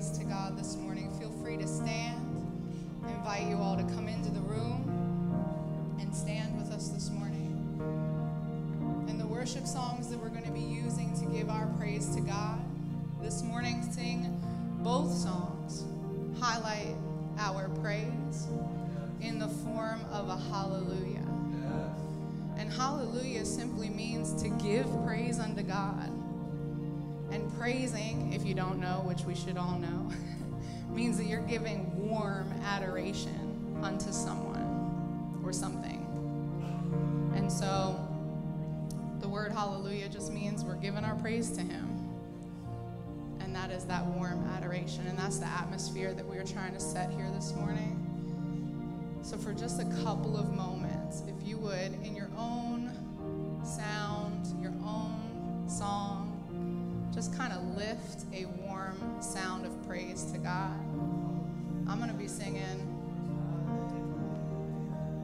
praise to God this morning. Feel free to stand. I invite you all to come into the room and stand with us this morning. And the worship songs that we're going to be using to give our praise to God this morning, sing both songs, highlight our praise in the form of a hallelujah. Yes. And hallelujah simply means to give praise unto God. And praising, if you don't know, which we should all know, means that you're giving warm adoration unto someone or something. And so the word hallelujah just means we're giving our praise to him. And that is that warm adoration. And that's the atmosphere that we are trying to set here this morning. So for just a couple of moments, if you would, in your own sound, your own song, just kind of lift a warm sound of praise to God. I'm going to be singing,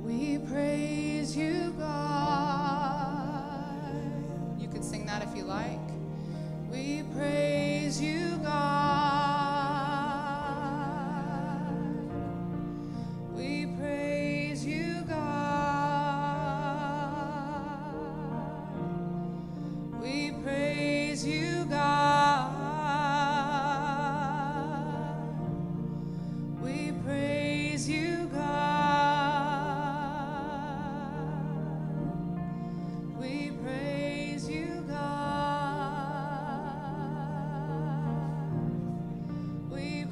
we praise you, God. You could sing that if you like. We praise you, God. We praise you, God. We praise you, God. We praise you, God. We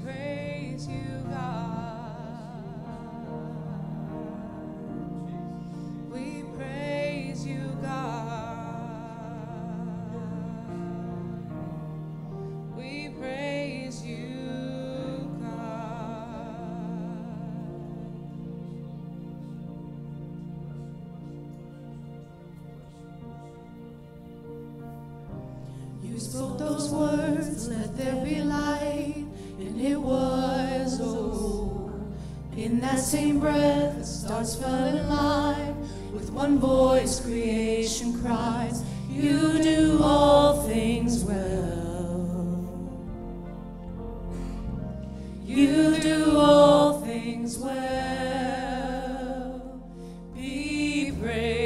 praise you, God. You spoke those words, let there be light, and it was, oh. In that same breath, the stars fell in line, with one voice creation cries, you do all things well. You do all things well, be brave.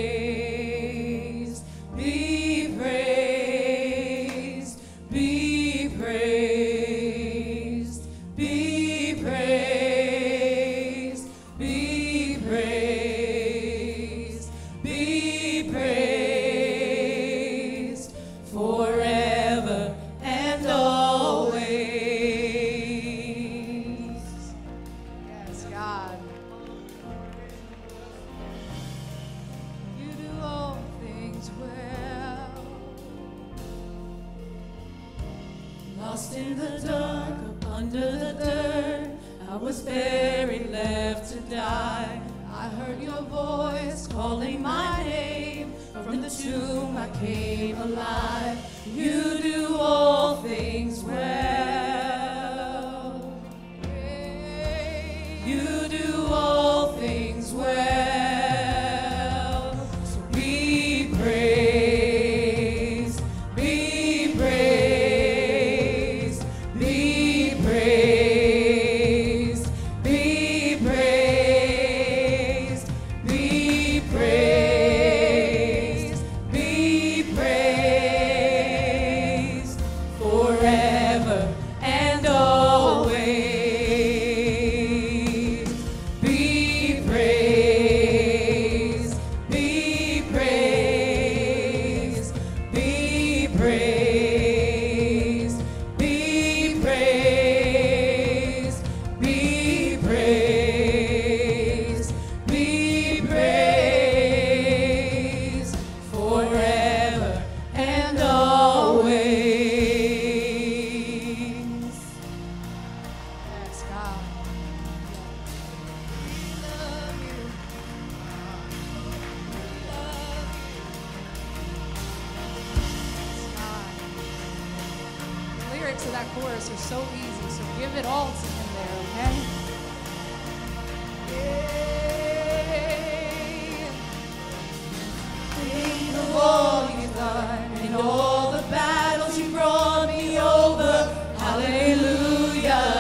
All the battles you brought me over, hallelujah.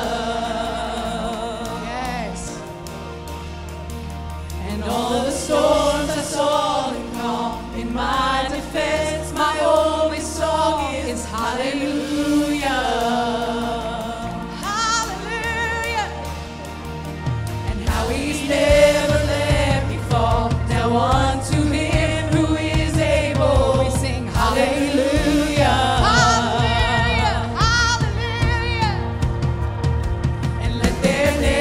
And all the storms I saw and calm, in my defense, my only song is hallelujah, hallelujah. And how he's never let me fall, now unto him who is able, we sing hallelujah, hallelujah, hallelujah. And let their name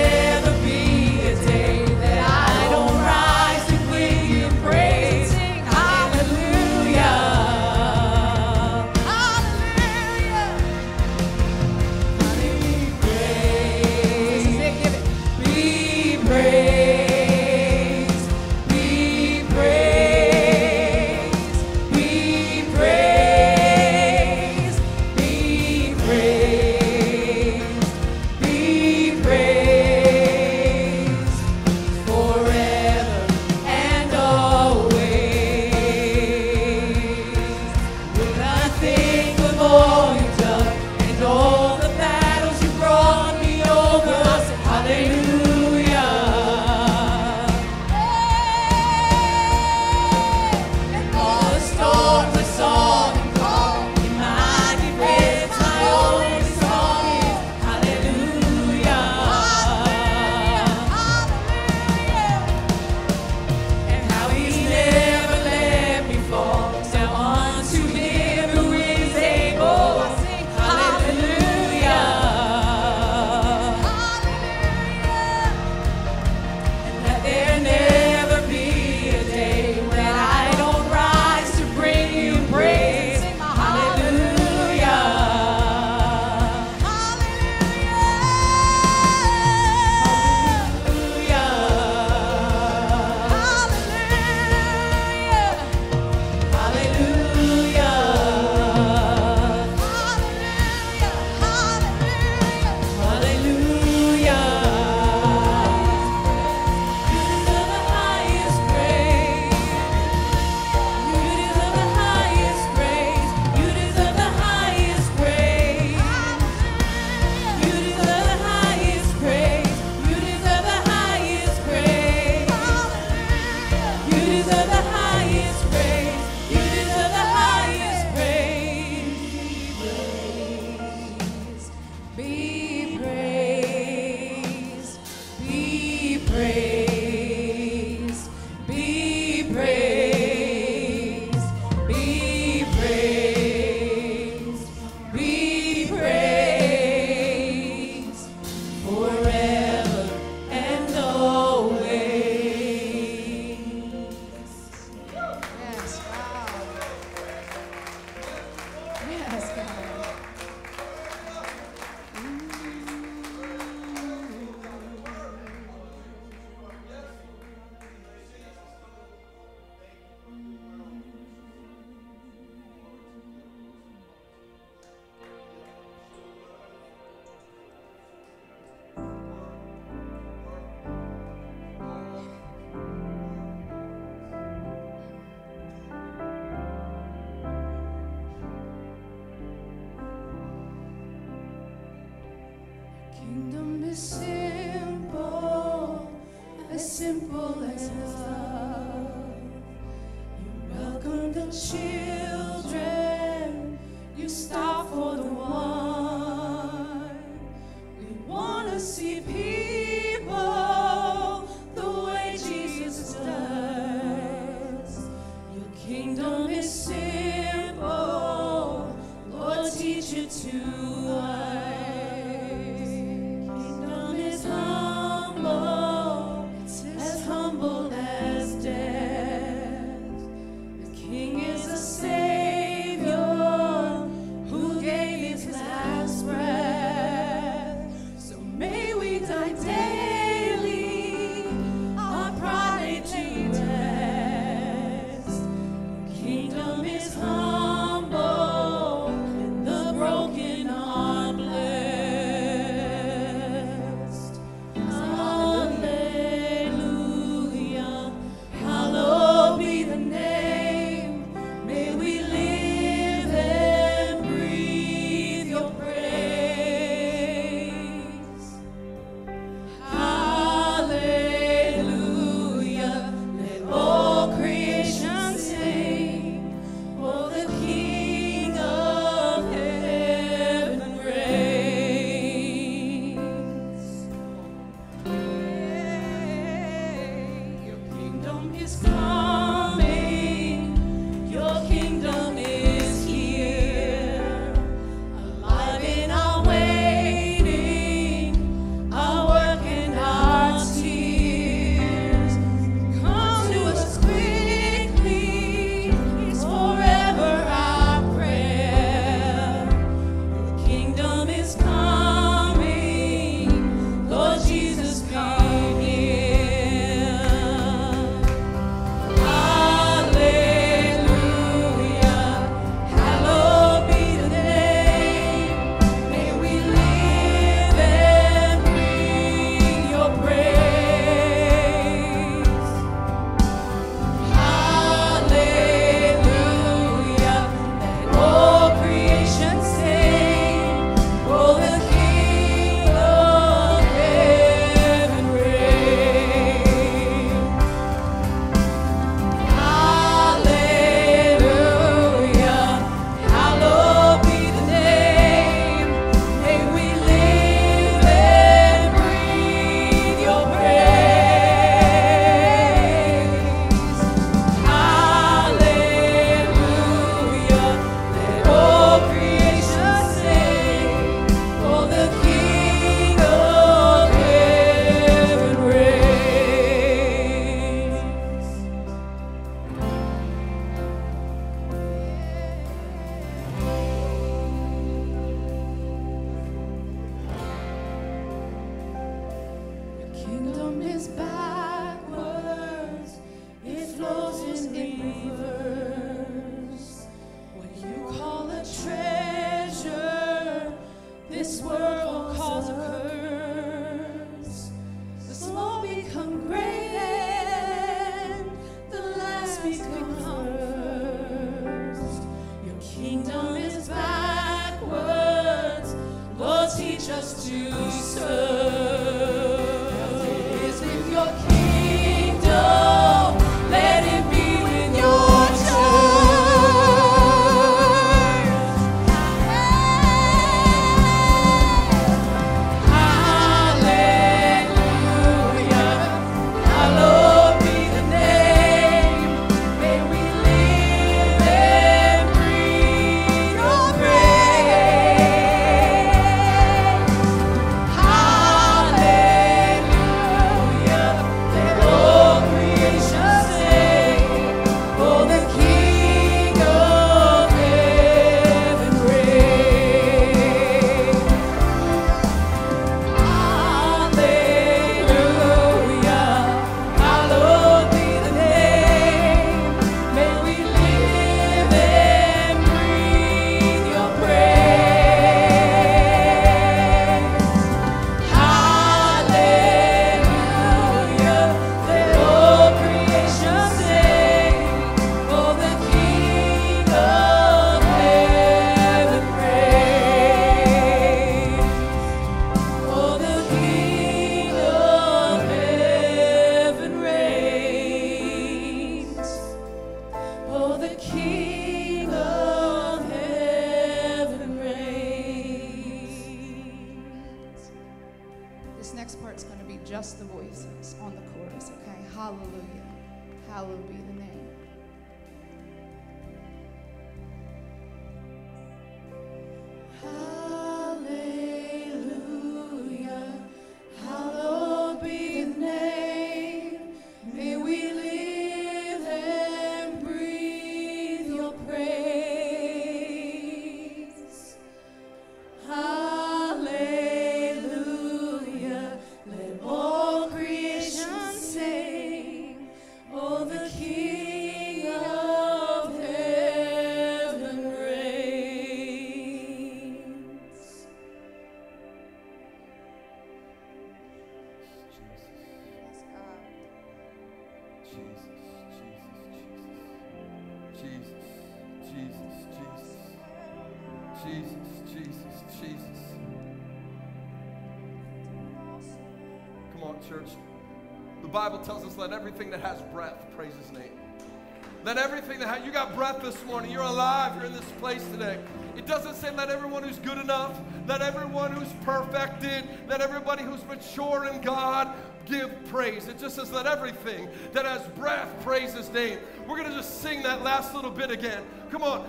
Savior, who Church, the Bible tells us, let everything that has breath praise his name. Let everything that has, you got breath this morning, you're alive, you're in this place today. It doesn't say let everyone who's good enough, let everyone who's perfected, let everybody who's mature in God give praise. It just says let everything that has breath praise His name. We're going to just sing that last little bit again. Come on.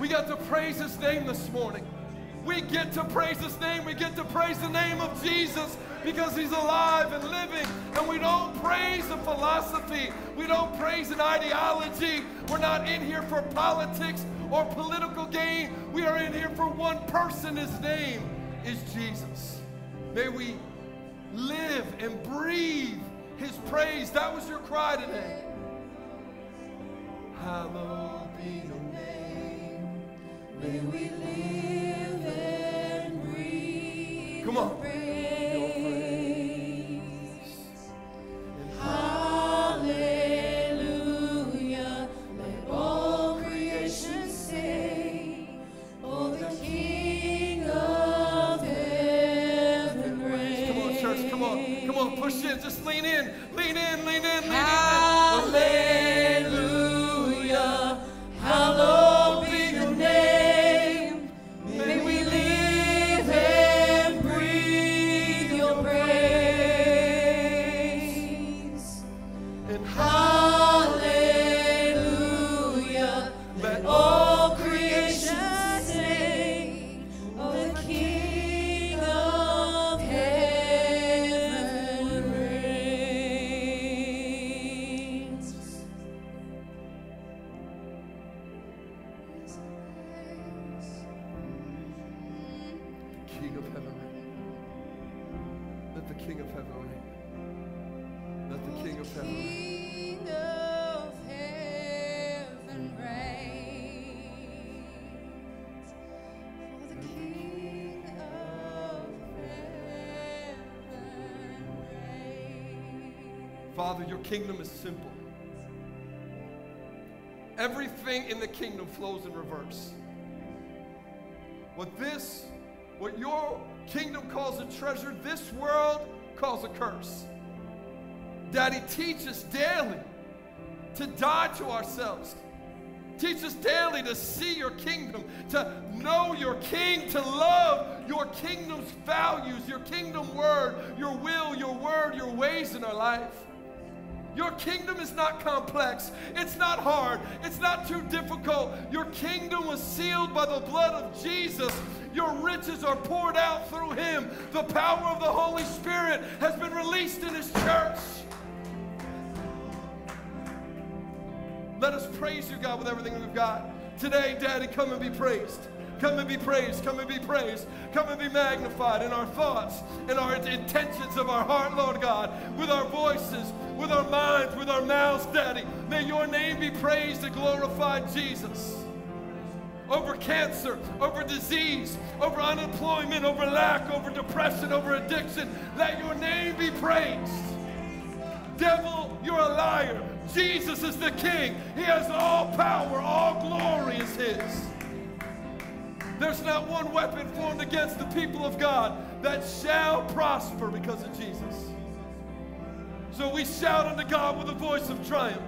We got to praise His name this morning. We get to praise His name. We get to praise the name of Jesus because He's alive and living. And we don't praise a philosophy. We don't praise an ideology. We're not in here for politics or political gain. We are in here for one person. His name is Jesus. May we live and breathe His praise. That was your cry today. Hallowed be your name. May we live and breathe. Come on. Your praise. Hallelujah. Let all creation sing. Oh, the King of heaven reigns. Come on, church. Come on. Come on. Push in. Just lean in. Lean in. Lean in. Lean in. Hallelujah. Hallelujah. Father, your kingdom is simple. Everything in the kingdom flows in reverse. What your kingdom calls a treasure, this world calls a curse. Daddy, teach us daily to die to ourselves. Teach us daily to see your kingdom, to know your King, to love your kingdom's values, your kingdom word, your will, your word, your ways in our life. Your kingdom is not complex. It's not hard. It's not too difficult. Your kingdom was sealed by the blood of Jesus. Your riches are poured out through Him. The power of the Holy Spirit has been released in His church. Let us praise you, God, with everything we've got. Today, Daddy, come and be praised. Come and be praised. Come and be praised. Come and be magnified in our thoughts, in our intentions of our heart, Lord God, with our voices, with our minds, with our mouths, Daddy. May your name be praised and glorified, Jesus. Over cancer, over disease, over unemployment, over lack, over depression, over addiction, let your name be praised. Devil, you're a liar. Jesus is the King. He has all power. All glory is His. There's not one weapon formed against the people of God that shall prosper because of Jesus. So we shout unto God with a voice of triumph.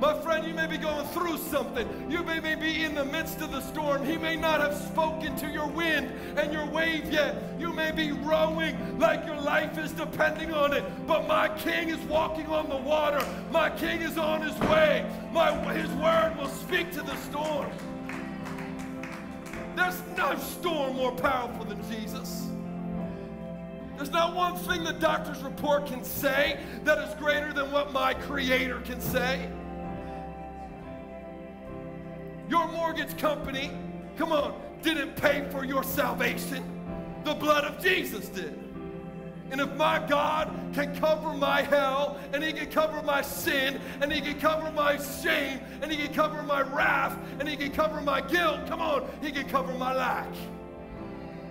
My friend, you may be going through something. You may be in the midst of the storm. He may not have spoken to your wind and your wave yet. You may be rowing like your life is depending on it. But my King is walking on the water. My King is on His way. His word will speak to the storm. There's no storm more powerful than Jesus. There's not one thing the doctor's report can say that is greater than what my Creator can say. Your mortgage company, come on, didn't pay for your salvation. The blood of Jesus did. And if my God can cover my hell, and He can cover my sin, and He can cover my shame, and He can cover my wrath, and He can cover my guilt, come on, He can cover my lack.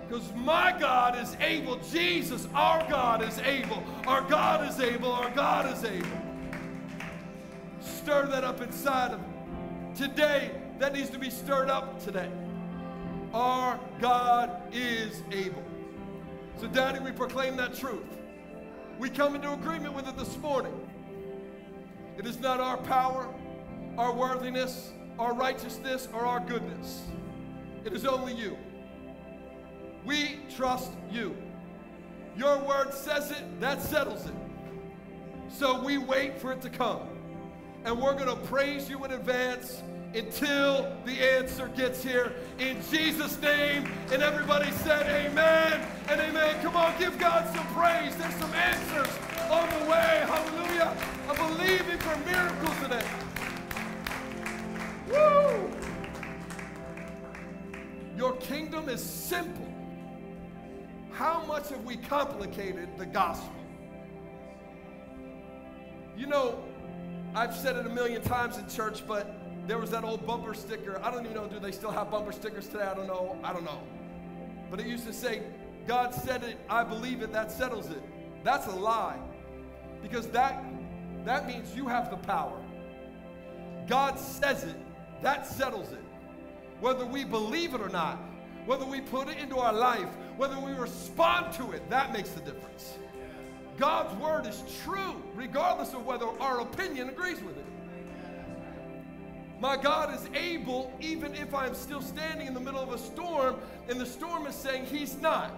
Because my God is able. Jesus, our God is able. Our God is able. Our God is able. Stir that up inside of me. Today, that needs to be stirred up today. Our God is able. So, Daddy, we proclaim that truth. We come into agreement with it this morning. It is not our power, our worthiness, our righteousness, or our goodness. It is only you. We trust you. Your word says it, that settles it. So we wait for it to come. And we're going to praise you in advance until the answer gets here. In Jesus' name, and everybody said amen and amen. Come on, give God some praise. There's some answers on the way. Hallelujah. I believe in for miracles today. Woo! Your kingdom is simple. How much have we complicated the gospel? You know, I've said it a million times in church, but there was that old bumper sticker. I don't even know, do they still have bumper stickers today? I don't know. But it used to say, God said it, I believe it, that settles it. That's a lie. Because that means you have the power. God says it, that settles it. Whether we believe it or not, whether we put it into our life, whether we respond to it, that makes the difference. God's word is true, regardless of whether our opinion agrees with it. My God is able, even if I'm still standing in the middle of a storm, and the storm is saying he's not.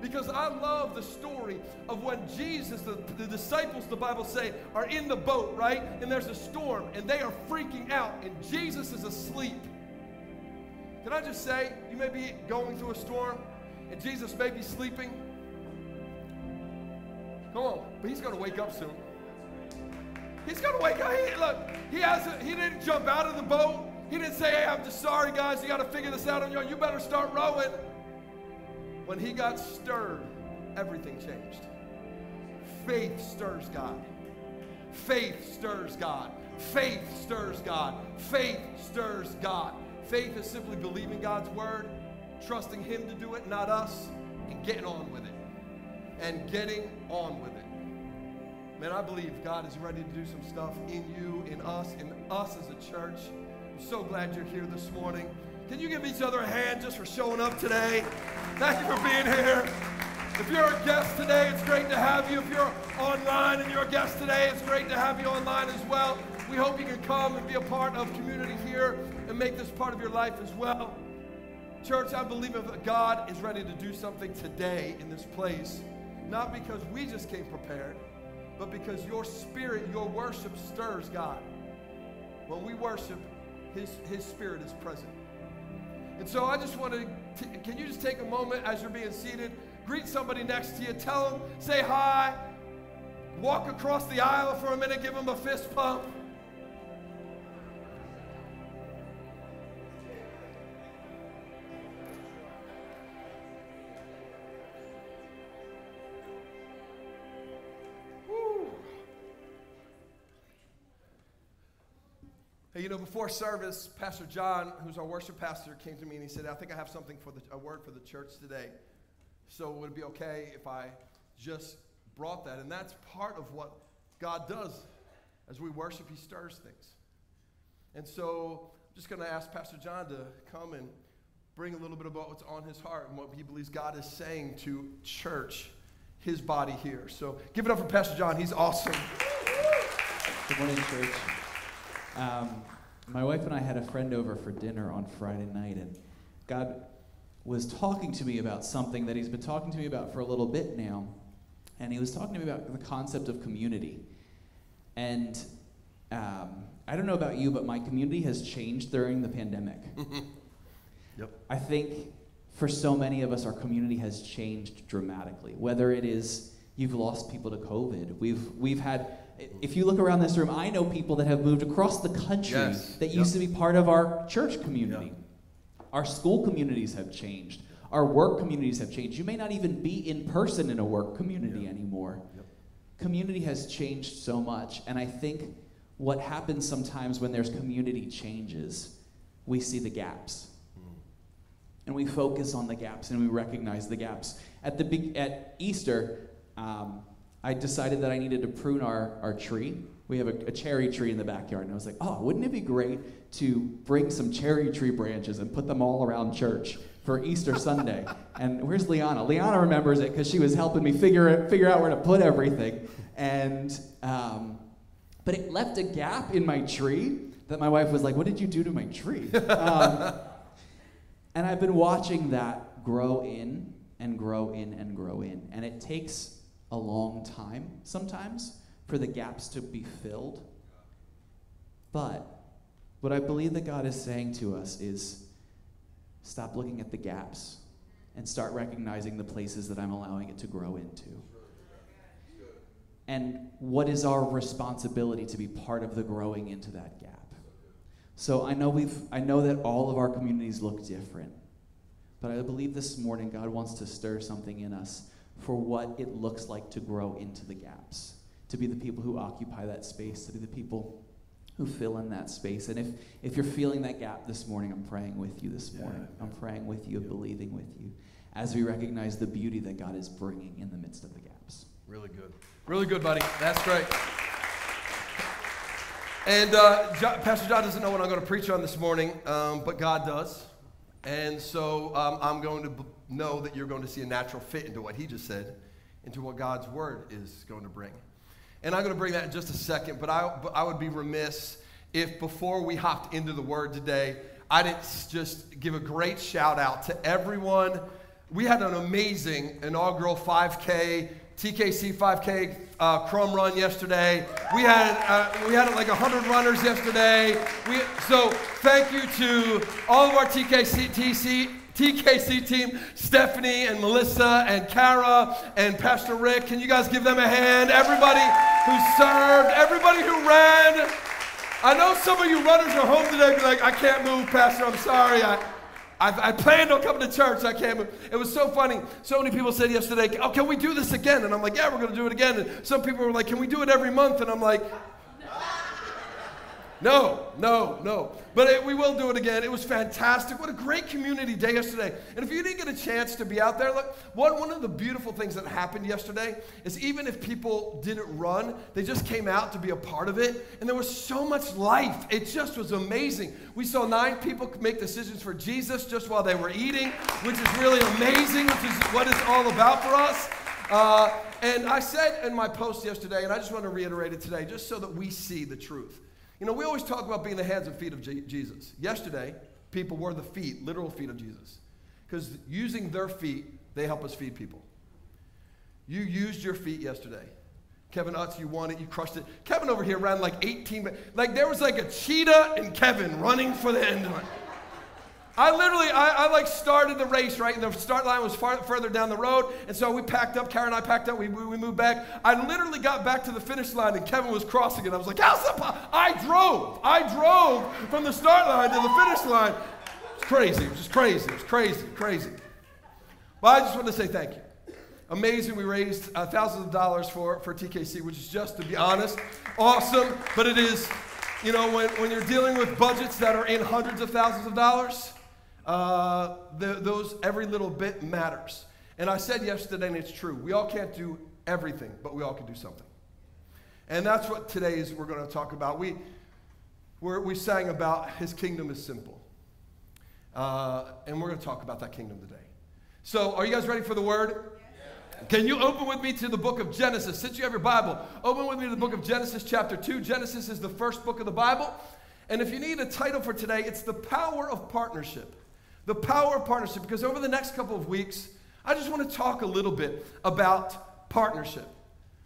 Because I love the story of when Jesus, the disciples, the Bible say, are in the boat, right? And there's a storm, and they are freaking out, and Jesus is asleep. Can I just say, you may be going through a storm, and Jesus may be sleeping. Come on, but he's going to wake up soon. He's going to wake up. He didn't jump out of the boat. He didn't say, hey, I'm just sorry, guys. You got to figure this out on your own. You better start rowing. When he got stirred, everything changed. Faith stirs God. Faith stirs God. Faith stirs God. Faith stirs God. Faith is simply believing God's word, trusting him to do it, not us, and getting on with it. And getting on with it. Man, I believe God is ready to do some stuff in you, in us as a church. I'm so glad you're here this morning. Can you give each other a hand just for showing up today? Thank you for being here. If you're a guest today, it's great to have you. If you're online and you're a guest today, it's great to have you online as well. We hope you can come and be a part of community here and make this part of your life as well. Church, I believe God is ready to do something today in this place, not because we just came prepared, but because your spirit, your worship stirs God. When we worship, his spirit is present. And so I just want to, can you just take a moment as you're being seated, greet somebody next to you, tell them, say hi, walk across the aisle for a minute, give them a fist pump. Hey, you know, before service, Pastor John, who's our worship pastor, came to me and he said, I think I have something for a word for the church today. So would it be okay if I just brought that? And that's part of what God does. As we worship, he stirs things. And so I'm just going to ask Pastor John to come and bring a little bit about what's on his heart and what he believes God is saying to church, his body here. So give it up for Pastor John. He's awesome. Good morning, church. My wife and I had a friend over for dinner on Friday night, and God was talking to me about something that he's been talking to me about for a little bit now, and he was talking to me about the concept of community. And I don't know about you, but my community has changed during the pandemic. Yep. I think for so many of us, our community has changed dramatically, whether it is you've lost people to COVID, we've had... If you look around this room, I know people that have moved across the country that used to be part of our church community. Yep. Our school communities have changed. Our work communities have changed. You may not even be in person in a work community anymore. Yep. Community has changed so much. And I think what happens sometimes when there's community changes, we see the gaps. And we focus on the gaps and we recognize the gaps. At Easter, I decided that I needed to prune our tree. We have a cherry tree in the backyard. And I was like, oh, wouldn't it be great to bring some cherry tree branches and put them all around church for Easter Sunday? And where's Liana? Liana remembers it because she was helping me figure out where to put everything. And but it left a gap in my tree that my wife was like, what did you do to my tree? And I've been watching that grow in and grow in and grow in. And it takes a long time sometimes for the gaps to be filled. But what I believe that God is saying to us is stop looking at the gaps and start recognizing the places that I'm allowing it to grow into. And what is our responsibility to be part of the growing into that gap? So I know that all of our communities look different, but I believe this morning God wants to stir something in us for what it looks like to grow into the gaps, to be the people who occupy that space, to be the people who fill in that space. And if you're feeling that gap this morning, I'm praying with you this morning. I'm praying with you, believing with you, as we recognize the beauty that God is bringing in the midst of the gaps. Really good. Really good, buddy. That's great. And Pastor John doesn't know what I'm going to preach on this morning, but God does. And so I'm going to know that you're going to see a natural fit into what he just said, into what God's word is going to bring. And I'm going to bring that in just a second, but I would be remiss if before we hopped into the word today, I didn't just give a great shout out to everyone. We had an amazing inaugural 5K. TKC 5K Crum Run yesterday. We had like 100 runners yesterday. So thank you to all of our TKC team, Stephanie and Melissa and Kara and Pastor Rick. Can you guys give them a hand? Everybody who served, everybody who ran. I know some of you runners are home today and be like, I can't move, Pastor, I'm sorry. I planned on coming to church. I can't move. It was so funny. So many people said yesterday, oh, can we do this again? And I'm like, yeah, we're going to do it again. And some people were like, can we do it every month? And I'm like, no. But we will do it again. It was fantastic. What a great community day yesterday. And if you didn't get a chance to be out there, look, one of the beautiful things that happened yesterday is even if people didn't run, they just came out to be a part of it. And there was so much life. It just was amazing. We saw 9 people make decisions for Jesus just while they were eating, which is really amazing, which is what it's all about for us. And I said in my post yesterday, and I just want to reiterate it today, just so that we see the truth. You know, we always talk about being the hands and feet of Jesus. Yesterday, people were the feet, literal feet of Jesus. Because using their feet, they help us feed people. You used your feet yesterday. Kevin Utz, you won it, you crushed it. Kevin over here ran like 18, like there was like a cheetah and Kevin running for the end line. I like started the race, right? And the start line was further down the road. And so we packed up, Karen and I packed up, we moved back. I literally got back to the finish line and Kevin was crossing it. I was like, how's that possible? I drove from the start line to the finish line. It's crazy, it was just crazy, it was crazy. Well, I just wanted to say thank you. Amazing, we raised thousands of dollars for TKC, which is just, to be honest, awesome. But it is, you know, when you're dealing with budgets that are in hundreds of thousands of dollars, those every little bit matters. And I said yesterday, and it's true, we all can't do everything, but we all can do something. And that's what today is we're going to talk about. We sang about his kingdom is simple. And we're going to talk about that kingdom today. So are you guys ready for the word? Yeah. Can you open with me to the book of Genesis? Since you have your Bible, open with me to the book of Genesis chapter 2. Genesis is the first book of the Bible. And if you need a title for today, it's The Power of Partnership. The power of partnership, because over the next couple of weeks, I just want to talk a little bit about partnership.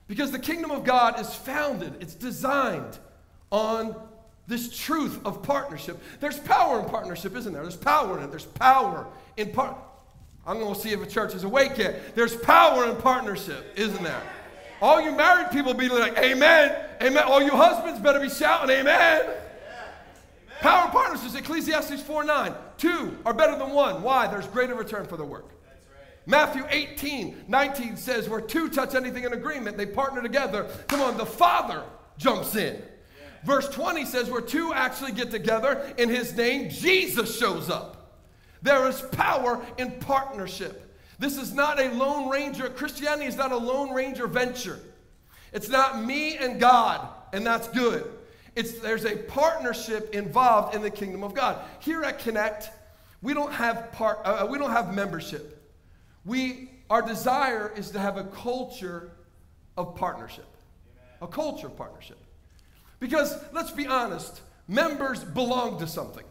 Because the kingdom of God is founded, it's designed on this truth of partnership. There's power in partnership, isn't there? There's power in it. There's power in partnership. I'm going to see if a church is awake yet. There's power in partnership, isn't there? All you married people be like, amen, amen. All you husbands better be shouting, amen. Power of partnerships, Ecclesiastes 4:9. 2 are better than 1. Why? There's greater return for the work. That's right. Matthew 18:19 says, where 2 touch anything in agreement, they partner together. Come on, the Father jumps in. Yeah. Verse 20 says, where 2 actually get together in his name, Jesus shows up. There is power in partnership. This is not a Lone Ranger. Christianity is not a Lone Ranger venture. It's not me and God, and that's good. There's a partnership involved in the kingdom of God. Here at Connect, we don't have membership. Our desire is to have a culture of partnership. Amen. A culture of partnership. Because let's be honest, members belong to something.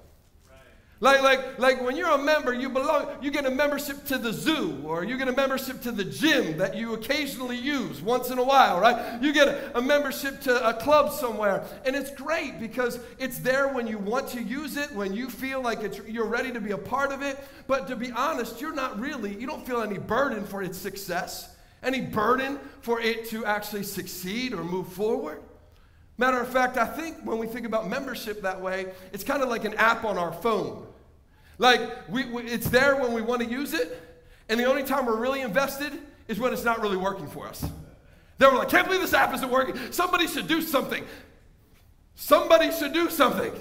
Like when you're a member, you belong, you get a membership to the zoo, or you get a membership to the gym that you occasionally use once in a while, right? You get a membership to a club somewhere, and it's great because it's there when you want to use it, when you feel like you're ready to be a part of it. But to be honest, you're not really, you don't feel any burden for its success, any burden for it to actually succeed or move forward. Matter of fact, I think when we think about membership that way, it's kind of like an app on our phone. Like, it's there when we want to use it, and the only time we're really invested is when it's not really working for us. Then we're like, can't believe this app isn't working. Somebody should do something. Somebody should do something.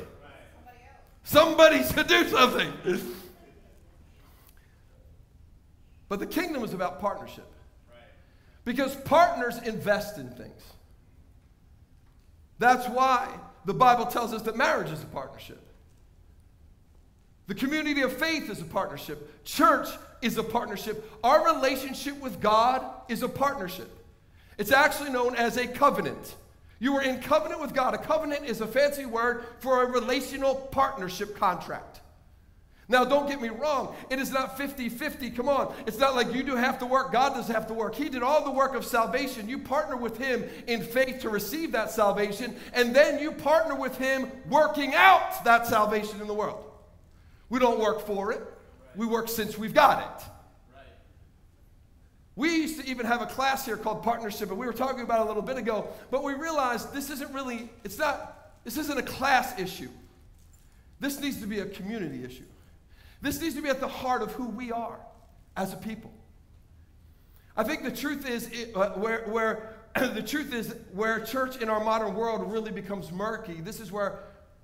Somebody should do something. But the kingdom is about partnership. Because partners invest in things. That's why the Bible tells us that marriage is a partnership. The community of faith is a partnership. Church is a partnership. Our relationship with God is a partnership. It's actually known as a covenant. You are in covenant with God. A covenant is a fancy word for a relational partnership contract. Now, don't get me wrong. It is not 50-50. Come on. It's not like you do have to work. God does have to work. He did all the work of salvation. You partner with him in faith to receive that salvation, and then you partner with him working out that salvation in the world. We don't work for it. We work since we've got it. We used to even have a class here called Partnership, and we were talking about it a little bit ago, but we realized this isn't a class issue. This needs to be a community issue. This needs to be at the heart of who we are as a people. I think the truth is where church in our modern world really becomes murky. This is where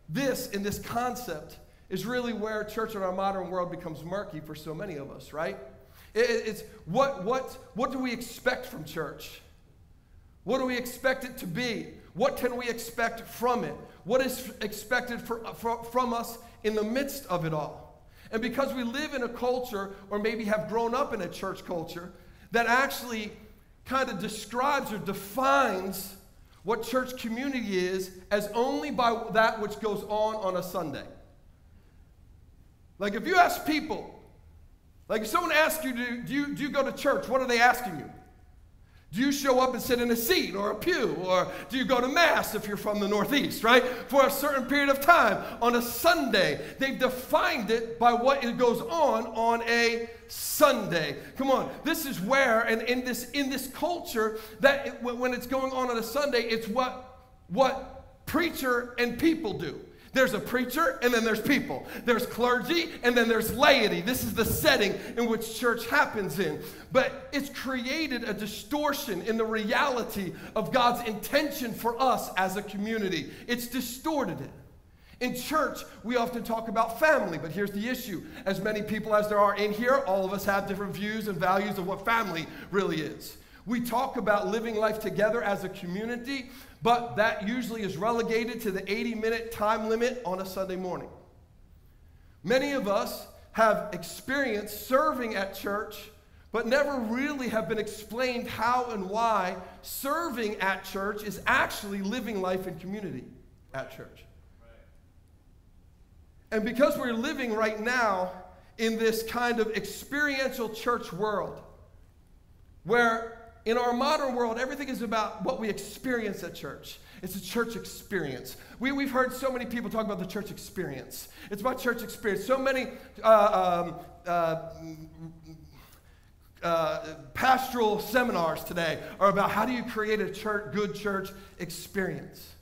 this concept is really where church in our modern world becomes murky for so many of us, right? It's what do we expect from church? What do we expect it to be? What can we expect from it? What is expected from us in the midst of it all? And because we live in a culture, or maybe have grown up in a church culture, that actually kind of describes or defines what church community is as only by that which goes on a Sunday. Like if you ask people, like if someone asks you, do you go to church? What are they asking you? Do you show up and sit in a seat or a pew? Or do you go to Mass if you're from the Northeast, right? For a certain period of time on a Sunday. They've defined it by what it goes on a Sunday. Come on. This is where, and in this culture, that when it's going on a Sunday, it's what preacher and people do. There's a preacher, and then there's people. There's clergy, and then there's laity. This is the setting in which church happens in. But it's created a distortion in the reality of God's intention for us as a community. It's distorted it. In church, we often talk about family, but here's the issue. As many people as there are in here, all of us have different views and values of what family really is. We talk about living life together as a community, but that usually is relegated to the 80-minute time limit on a Sunday morning. Many of us have experienced serving at church, but never really have been explained how and why serving at church is actually living life in community at church. And because we're living right now in this kind of experiential church world, where in our modern world, everything is about what we experience at church. It's a church experience. We've heard so many people talk about the church experience. It's about church experience. So many pastoral seminars today are about how do you create a good church experience.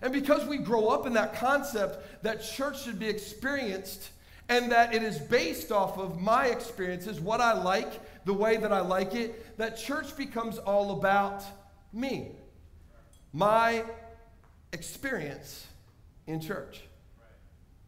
And because we grow up in that concept that church should be experienced and that it is based off of my experiences, what I like, the way that I like it, that church becomes all about me, my experience in church.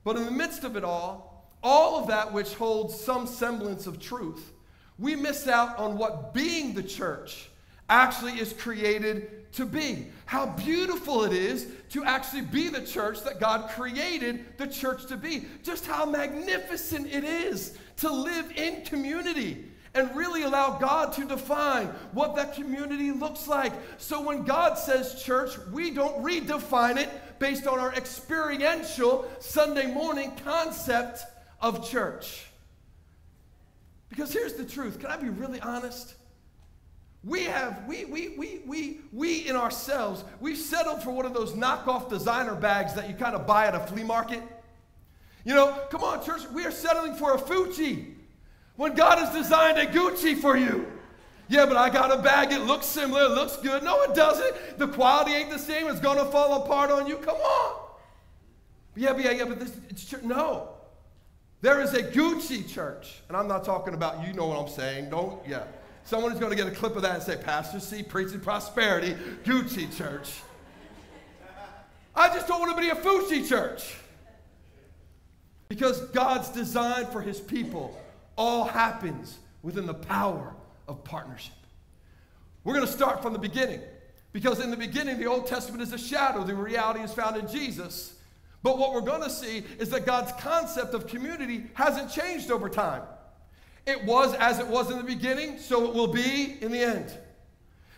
But in the midst of it all of that which holds some semblance of truth, we miss out on what being the church actually is created to be. How beautiful it is to actually be the church that God created the church to be. Just how magnificent it is to live in community and really allow God to define what that community looks like. So when God says church, we don't redefine it based on our experiential Sunday morning concept of church. Because here's the truth. Can I be really honest? We in ourselves, we've settled for one of those knockoff designer bags that you kind of buy at a flea market. You know, come on, church, we are settling for a Fuji when God has designed a Gucci for you. Yeah, but I got a bag. It looks similar. It looks good. No, it doesn't. The quality ain't the same. It's going to fall apart on you. Come on. No. There is a Gucci church. And I'm not talking about, you know what I'm saying. Don't. Someone is going to get a clip of that and say, Pastor C preaching prosperity, Gucci church. I just don't want to be a Fuji church. Because God's design for his people all happens within the power of partnership. We're going to start from the beginning. Because in the beginning, the Old Testament is a shadow. The reality is found in Jesus. But what we're going to see is that God's concept of community hasn't changed over time. It was as it was in the beginning, so it will be in the end.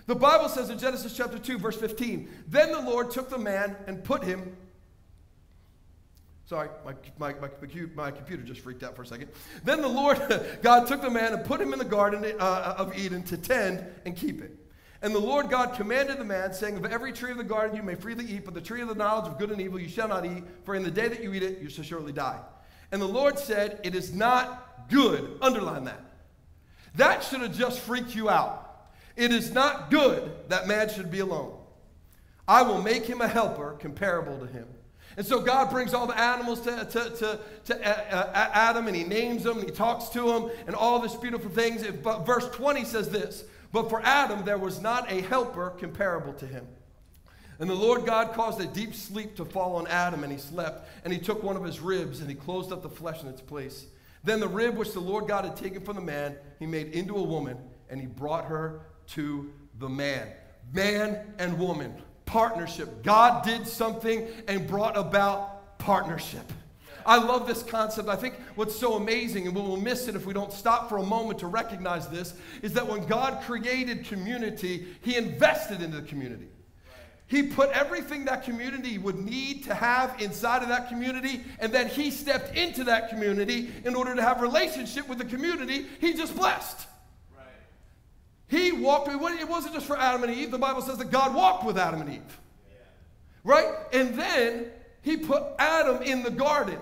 The Bible says in Genesis chapter 2, verse 15, then the Lord took the man and put him. Sorry, my computer just freaked out for a second. Then the Lord, God, took the man and put him in the garden of Eden to tend and keep it. And the Lord God commanded the man, saying, of every tree of the garden you may freely eat, but the tree of the knowledge of good and evil you shall not eat, for in the day that you eat it, you shall surely die. And the Lord said, it is not good. Underline that. That should have just freaked you out. It is not good that man should be alone. I will make him a helper comparable to him. And so God brings all the animals to Adam, and he names them, and he talks to them, and all this beautiful things. But verse 20 says this, but for Adam there was not a helper comparable to him. And the Lord God caused a deep sleep to fall on Adam, and he slept. And he took one of his ribs, and he closed up the flesh in its place. Then the rib which the Lord God had taken from the man, he made into a woman, and he brought her to the man. Man and woman. Partnership. God did something and brought about partnership. I love this concept. I think what's so amazing, and we'll miss it if we don't stop for a moment to recognize this, is that when God created community, he invested into the community. He put everything that community would need to have inside of that community, and then he stepped into that community in order to have a relationship with the community he just blessed. He walked, it wasn't just for Adam and Eve. The Bible says that God walked with Adam and Eve. Yeah. Right? And then he put Adam in the garden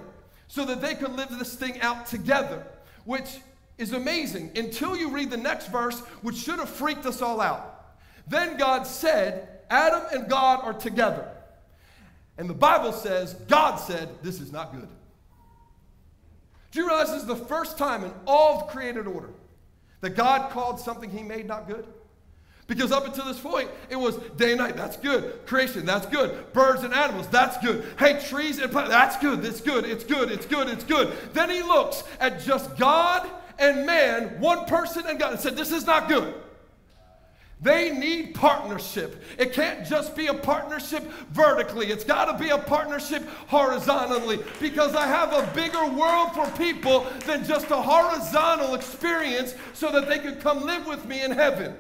so that they could live this thing out together, which is amazing until you read the next verse, which should have freaked us all out. Then God said, Adam and God are together. And the Bible says, God said, this is not good. Do you realize this is the first time in all of created order that God called something he made not good? Because up until this point, it was day and night, that's good. Creation, that's good. Birds and animals, that's good. Hey, trees and plants, that's good. It's good, it's good, it's good, it's good. Then he looks at just God and man, one person and God, and said, this is not good. They need partnership. It can't just be a partnership vertically. It's got to be a partnership horizontally, because I have a bigger world for people than just a horizontal experience so that they could come live with me in heaven.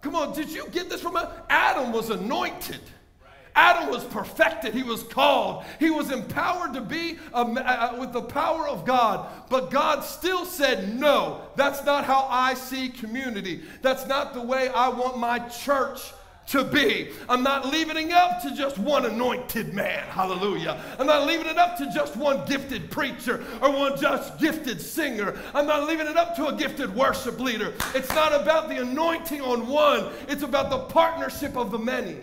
Come on, did you get this from Adam was anointed. Adam was perfected. He was called. He was empowered to be with the power of God. But God still said, no, that's not how I see community. That's not the way I want my church to be. I'm not leaving it up to just one anointed man. Hallelujah. I'm not leaving it up to just one gifted preacher or one just gifted singer. I'm not leaving it up to a gifted worship leader. It's not about the anointing on one. It's about the partnership of the many.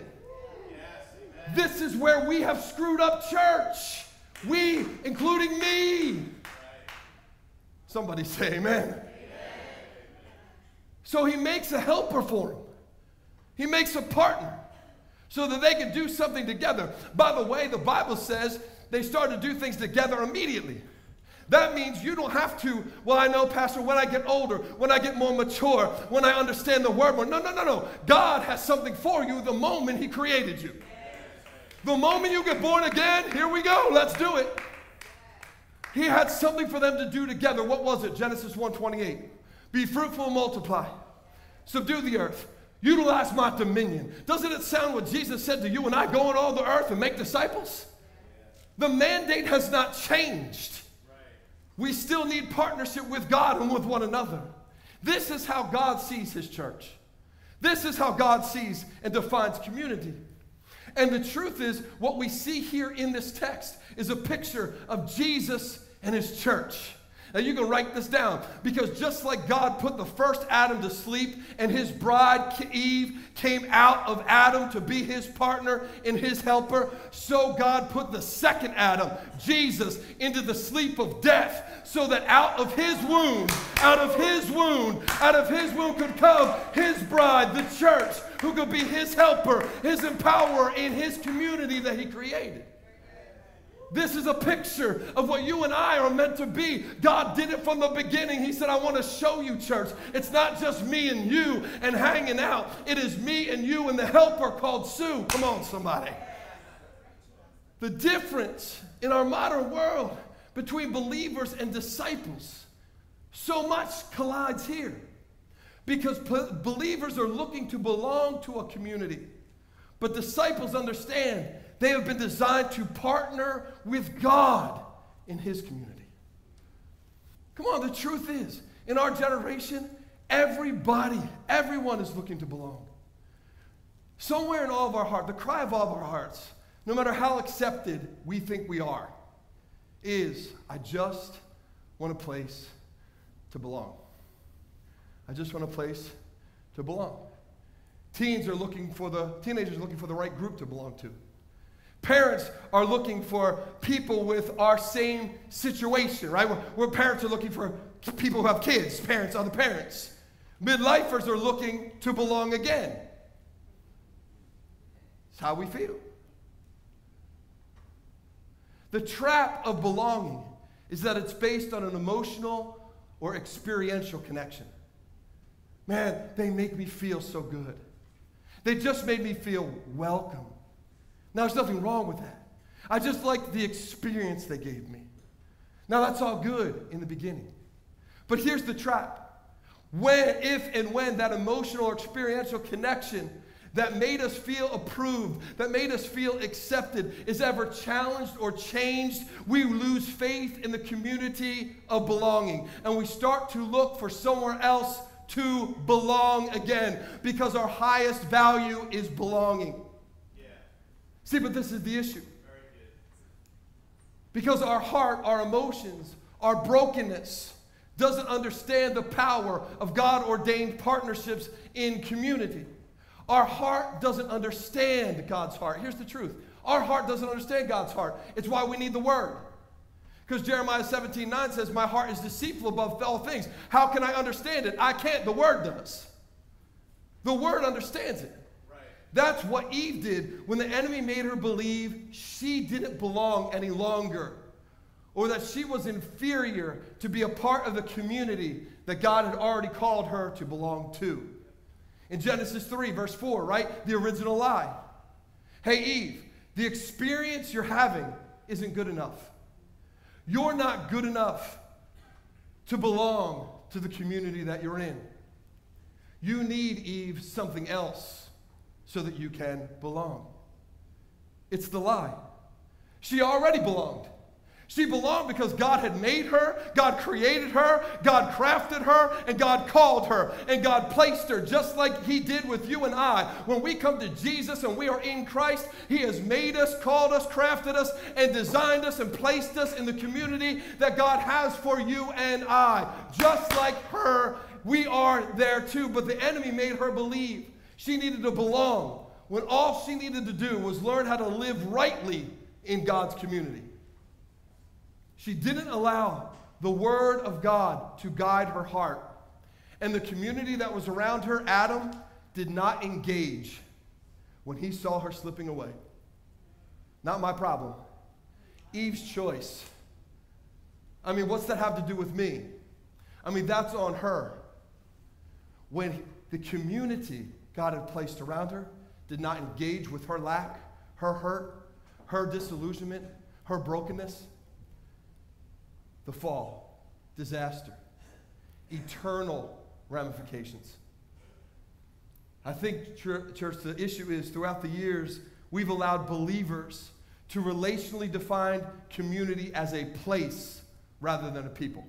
This is where we have screwed up church. We, including me. Somebody say amen. Amen. So he makes a helper for him. He makes a partner so that they can do something together. By the way, the Bible says they start to do things together immediately. That means you don't have to, well, I know, Pastor, when I get older, when I get more mature, when I understand the word more. No. God has something for you the moment he created you. The moment you get born again, here we go, let's do it. He had something for them to do together. What was it? Genesis 1:28. Be fruitful and multiply. Subdue the earth. Utilize my dominion. Doesn't it sound what Jesus said to you and I? Go in all the earth and make disciples? The mandate has not changed. We still need partnership with God and with one another. This is how God sees his church. This is how God sees and defines community. And the truth is, what we see here in this text is a picture of Jesus and his church. Now you can write this down, because just like God put the first Adam to sleep and his bride Eve came out of Adam to be his partner and his helper, so God put the second Adam, Jesus, into the sleep of death, so that out of his womb could come his bride, the church, who could be his helper, his empowerer in his community that he created. This is a picture of what you and I are meant to be. God did it from the beginning. He said, I want to show you, church. It's not just me and you and hanging out. It is me and you and the helper called Sue. Come on, somebody. The difference in our modern world between believers and disciples, so much collides here, because believers are looking to belong to a community. But disciples understand they have been designed to partner with God in his community. Come on, the truth is, in our generation, everyone is looking to belong. Somewhere in all of our heart, the cry of all of our hearts, no matter how accepted we think we are, is, I just want a place to belong. I just want a place to belong. Teenagers are looking for the right group to belong to. Parents are looking for people with our same situation, right? Where parents are looking for people who have kids, parents, other parents. Midlifers are looking to belong again. It's how we feel. The trap of belonging is that it's based on an emotional or experiential connection. Man, they make me feel so good. They just made me feel welcome. Now, there's nothing wrong with that. I just like the experience they gave me. Now, that's all good in the beginning. But here's the trap. If and when that emotional or experiential connection that made us feel approved, that made us feel accepted, is ever challenged or changed, we lose faith in the community of belonging. And we start to look for somewhere else to belong again, because our highest value is belonging. See, but this is the issue. Because our heart, our emotions, our brokenness doesn't understand the power of God-ordained partnerships in community. Our heart doesn't understand God's heart. Here's the truth. Our heart doesn't understand God's heart. It's why we need the Word. Because Jeremiah 17:9 says, my heart is deceitful above all things. How can I understand it? I can't. The Word does. The Word understands it. That's what Eve did when the enemy made her believe she didn't belong any longer, or that she was inferior to be a part of the community that God had already called her to belong to. In Genesis 3, verse 4, right? The original lie. Hey, Eve, the experience you're having isn't good enough. You're not good enough to belong to the community that you're in. You need, Eve, something else, so that you can belong. It's the lie. She already belonged. She belonged because God had made her, God created her, God crafted her, and God called her, and God placed her, just like he did with you and I. When we come to Jesus and we are in Christ, he has made us, called us, crafted us, and designed us and placed us in the community that God has for you and I. Just like her, we are there too, but the enemy made her believe she needed to belong, when all she needed to do was learn how to live rightly in God's community. She didn't allow the Word of God to guide her heart. And the community that was around her, Adam, did not engage when he saw her slipping away. Not my problem. Eve's choice. I mean, what's that have to do with me? I mean, that's on her. When the community God had placed around her did not engage with her lack, her hurt, her disillusionment, her brokenness, the fall, disaster, eternal ramifications. I think, church, the issue is throughout the years, we've allowed believers to relationally define community as a place rather than a people,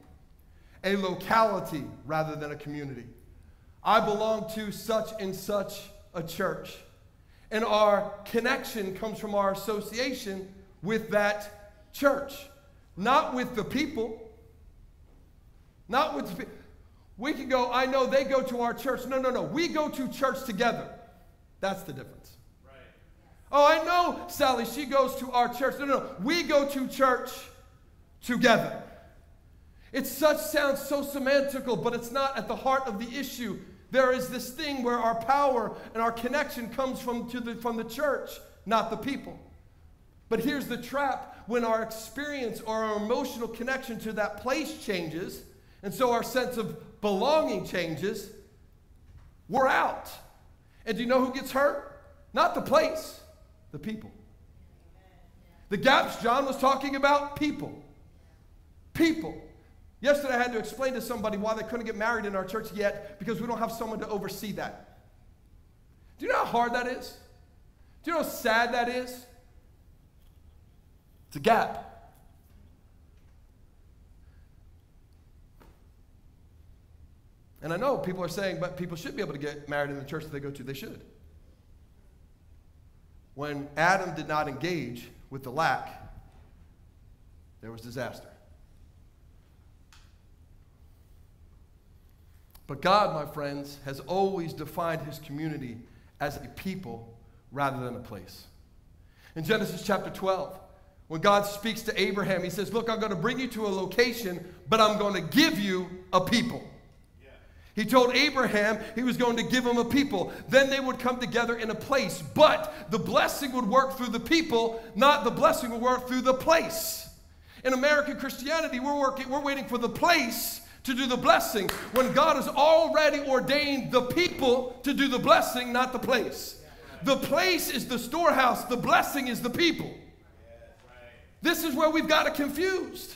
a locality rather than a community. I belong to such and such a church, and our connection comes from our association with that church, not with the people, not with the people. We can go, I know they go to our church. No, no, no. We go to church together. That's the difference. Right. Oh, I know Sally, she goes to our church. No, no, no. We go to church together. It such sounds so semantical, but it's not at the heart of the issue. There is this thing where our power and our connection comes from the church, not the people. But here's the trap. When our experience or our emotional connection to that place changes, and so our sense of belonging changes, we're out. And do you know who gets hurt? Not the place, the people. The gaps John was talking about, people. People. Yesterday I had to explain to somebody why they couldn't get married in our church yet, because we don't have someone to oversee that. Do you know how hard that is? Do you know how sad that is? It's a gap. And I know people are saying, but people should be able to get married in the church that they go to. They should. When Adam did not engage with the lack, there was disaster. But God, my friends, has always defined his community as a people rather than a place. In Genesis chapter 12, when God speaks to Abraham, he says, look, I'm going to bring you to a location, but I'm going to give you a people. He told Abraham he was going to give him a people. Then they would come together in a place. But the blessing would work through the people, not the blessing would work through the place. In American Christianity, we're waiting for the place to do the blessing, when God has already ordained the people to do the blessing, not the place. The place is the storehouse. The blessing is the people. This is where we've got it confused.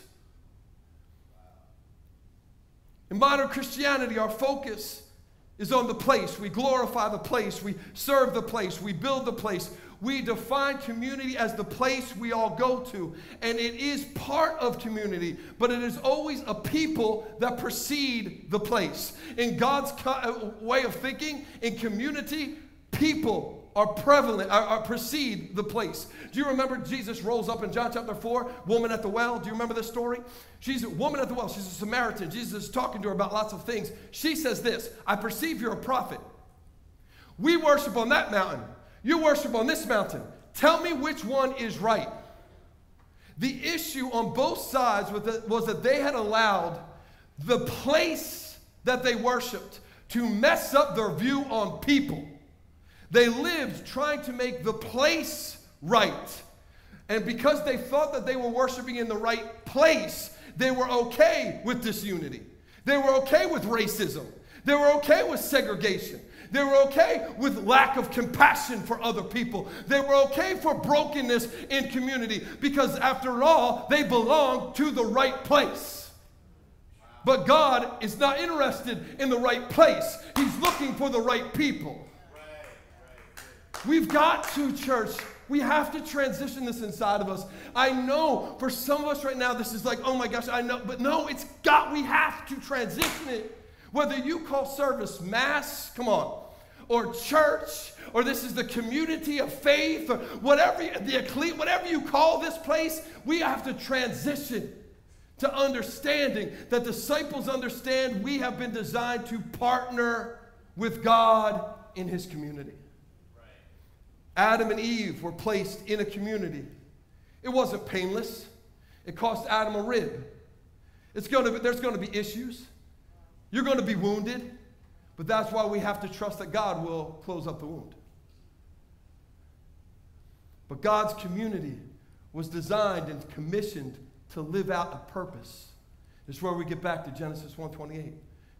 In modern Christianity, our focus is on the place. We glorify the place. We serve the place. We build the place. We define community as the place we all go to. And it is part of community, but it is always a people that precede the place. In God's way of thinking, in community, people are prevalent, or precede the place. Do you remember Jesus rolls up in John chapter 4, woman at the well? Do you remember this story? She's a woman at the well. She's a Samaritan. Jesus is talking to her about lots of things. She says this, I perceive you're a prophet. We worship on that mountain. You worship on this mountain. Tell me which one is right. The issue on both sides was that they had allowed the place that they worshiped to mess up their view on people. They lived trying to make the place right. And because they thought that they were worshiping in the right place, they were okay with disunity. They were okay with racism. They were okay with segregation. They were okay with lack of compassion for other people. They were okay for brokenness in community, because after all, they belonged to the right place. But God is not interested in the right place. He's looking for the right people. We've got to, church. We have to transition this inside of us. I know for some of us right now, this is like, oh my gosh, I know. But no, it's got, we have to transition it. Whether you call service mass, come on, or church, or this is the community of faith, or whatever, the ecclesia, whatever you call this place, we have to transition to understanding that disciples understand we have been designed to partner with God in his community. Adam and Eve were placed in a community. It wasn't painless. It cost Adam a rib. There's going to be issues. You're going to be wounded. But that's why we have to trust that God will close up the wound. But God's community was designed and commissioned to live out a purpose. It's where we get back to Genesis 1:28,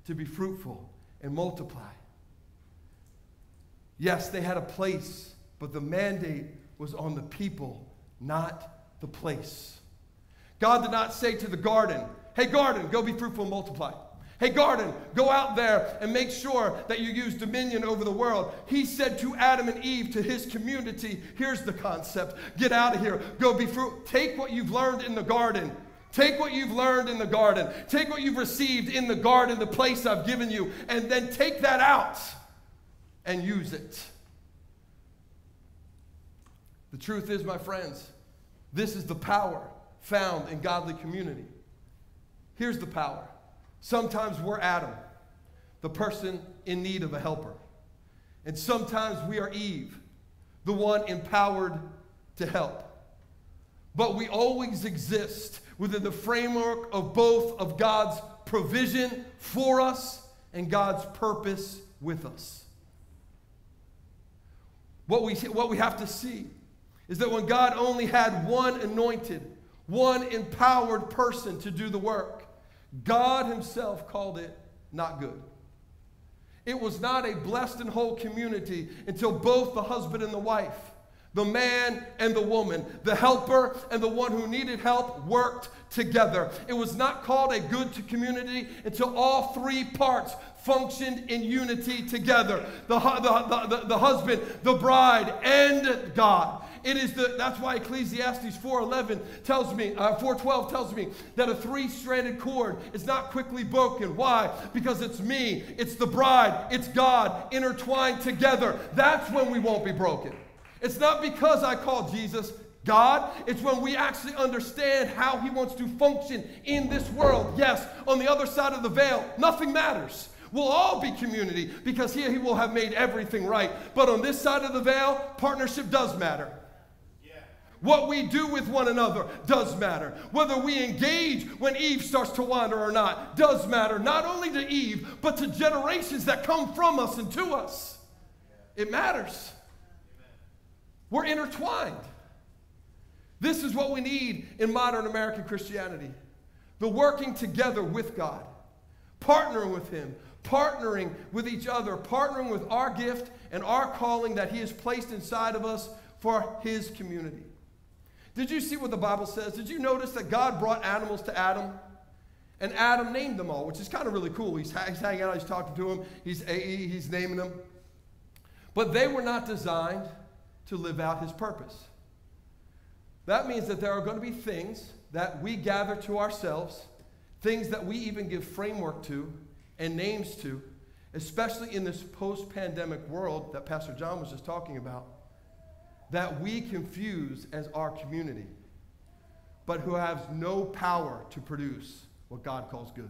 to be fruitful and multiply. Yes, they had a place. But the mandate was on the people, not the place. God did not say to the garden, Hey, garden, go be fruitful and multiply. Hey, garden, go out there and make sure that you use dominion over the world. He said to Adam and Eve, to his community, here's the concept. Get out of here. Go be fruitful. Take what you've learned in the garden. Take what you've learned in the garden. Take what you've received in the garden, the place I've given you, and then take that out and use it. The truth is, my friends, this is the power found in godly community. Here's the power. Sometimes we're Adam, the person in need of a helper. And sometimes we are Eve, the one empowered to help. But we always exist within the framework of both of God's provision for us and God's purpose with us. What we have to see is that when God only had one anointed, one empowered person to do the work, God himself called it not good. It was not a blessed and whole community until both the husband and the wife, the man and the woman, the helper and the one who needed help worked together. It was not called a good community until all three parts functioned in unity together. The husband, the bride, and God. That's why Ecclesiastes 4:11 tells me, 4:12 tells me that a three-stranded cord is not quickly broken. Why? Because it's me, it's the bride, it's God intertwined together. That's when we won't be broken. It's not because I call Jesus God. It's when we actually understand how he wants to function in this world. Yes, on the other side of the veil, nothing matters. We'll all be community because here he will have made everything right. But on this side of the veil, partnership does matter. What we do with one another does matter. Whether we engage when Eve starts to wander or not does matter. Not only to Eve, but to generations that come from us and to us. It matters. We're intertwined. This is what we need in modern American Christianity. The working together with God. Partnering with him. Partnering with each other. Partnering with our gift and our calling that he has placed inside of us for his community. Did you see what the Bible says? Did you notice that God brought animals to Adam? And Adam named them all, which is kind of really cool. He's hanging out, he's talking to them, he's naming them. But they were not designed to live out his purpose. That means that there are going to be things that we gather to ourselves, things that we even give framework to and names to, especially in this post-pandemic world that Pastor John was just talking about, that we confuse as our community, but who has no power to produce what God calls good.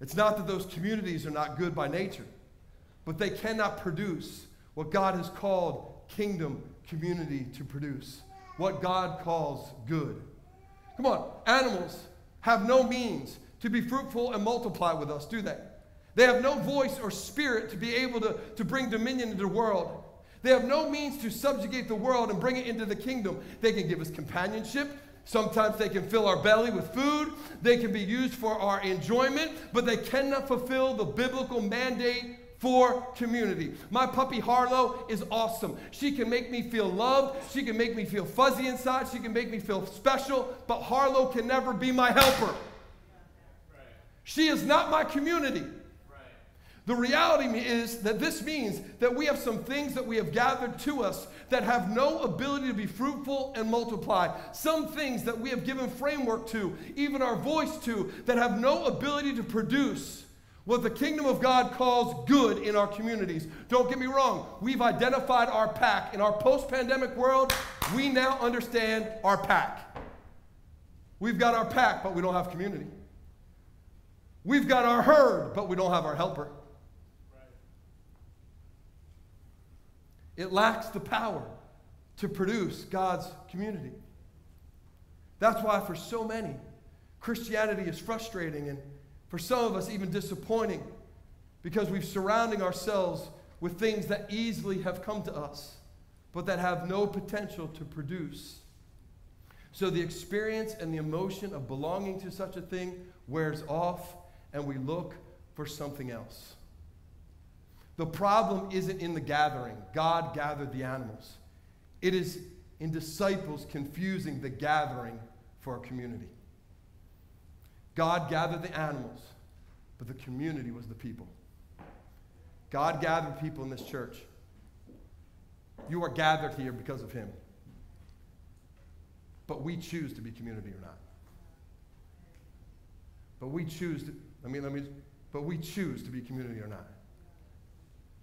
It's not that those communities are not good by nature, but they cannot produce what God has called kingdom community to produce, what God calls good. Come on, animals have no means to be fruitful and multiply with us, do they? They have no voice or spirit to be able to bring dominion into the world. They have no means to subjugate the world and bring it into the kingdom. They can give us companionship. Sometimes they can fill our belly with food. They can be used for our enjoyment, but they cannot fulfill the biblical mandate for community. My puppy Harlow is awesome. She can make me feel loved. She can make me feel fuzzy inside. She can make me feel special, but Harlow can never be my helper. She is not my community. The reality is that this means that we have some things that we have gathered to us that have no ability to be fruitful and multiply. Some things that we have given framework to, even our voice to, that have no ability to produce what the kingdom of God calls good in our communities. Don't get me wrong. We've identified our pack. In our post-pandemic world, we now understand our pack. We've got our pack, but we don't have community. We've got our herd, but we don't have our helper. It lacks the power to produce God's community. That's why for so many, Christianity is frustrating and for some of us even disappointing because we're surrounding ourselves with things that easily have come to us but that have no potential to produce. So the experience and the emotion of belonging to such a thing wears off and we look for something else. The problem isn't in the gathering. God gathered the animals. It is in disciples confusing the gathering for a community. God gathered the animals, but the community was the people. God gathered people in this church. You are gathered here because of him. But we choose to be community or not. But we choose to, but we choose to be community or not.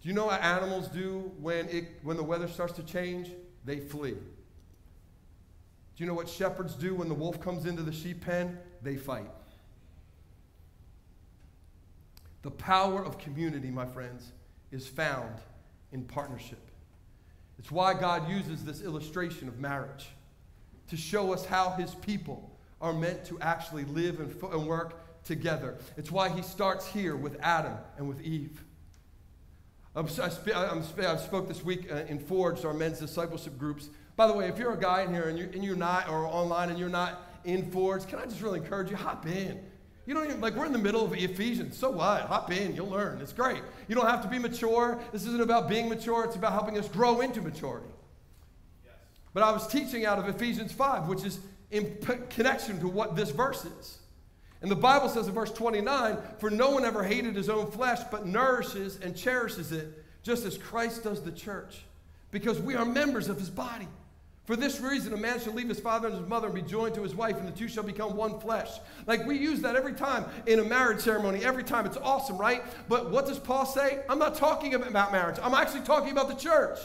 Do you know what animals do when the weather starts to change? They flee. Do you know what shepherds do when the wolf comes into the sheep pen? They fight. The power of community, my friends, is found in partnership. It's why God uses this illustration of marriage to show us how his people are meant to actually live and work together. It's why he starts here with Adam and with Eve. I spoke this week in Forged, our men's discipleship groups. By the way, if you're a guy in here and you're not, or online and you're not in Forged, can I just really encourage you? Hop in. You don't even, like, we're in the middle of Ephesians, so what? Hop in, you'll learn. It's great. You don't have to be mature. This isn't about being mature. It's about helping us grow into maturity. Yes. But I was teaching out of Ephesians 5, which is in connection to what this verse is. And the Bible says in verse 29, "For no one ever hated his own flesh, but nourishes and cherishes it, just as Christ does the church, because we are members of his body. For this reason, a man shall leave his father and his mother and be joined to his wife, and the two shall become one flesh." Like, we use that every time in a marriage ceremony, every time. It's awesome, right? But what does Paul say? I'm not talking about marriage. I'm actually talking about the church.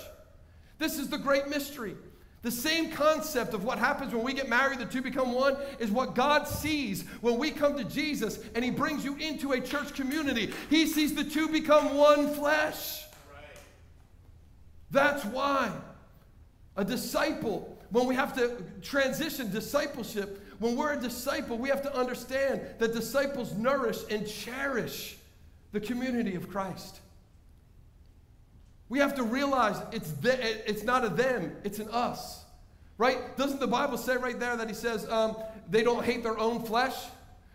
This is the great mystery. The same concept of what happens when we get married, the two become one, is what God sees when we come to Jesus and he brings you into a church community. He sees the two become one flesh. Right. That's why a disciple, when we have to transition discipleship, when we're a disciple, we have to understand that disciples nourish and cherish the community of Christ. We have to realize it's not a them, it's an us, right? Doesn't the Bible say right there that he says they don't hate their own flesh?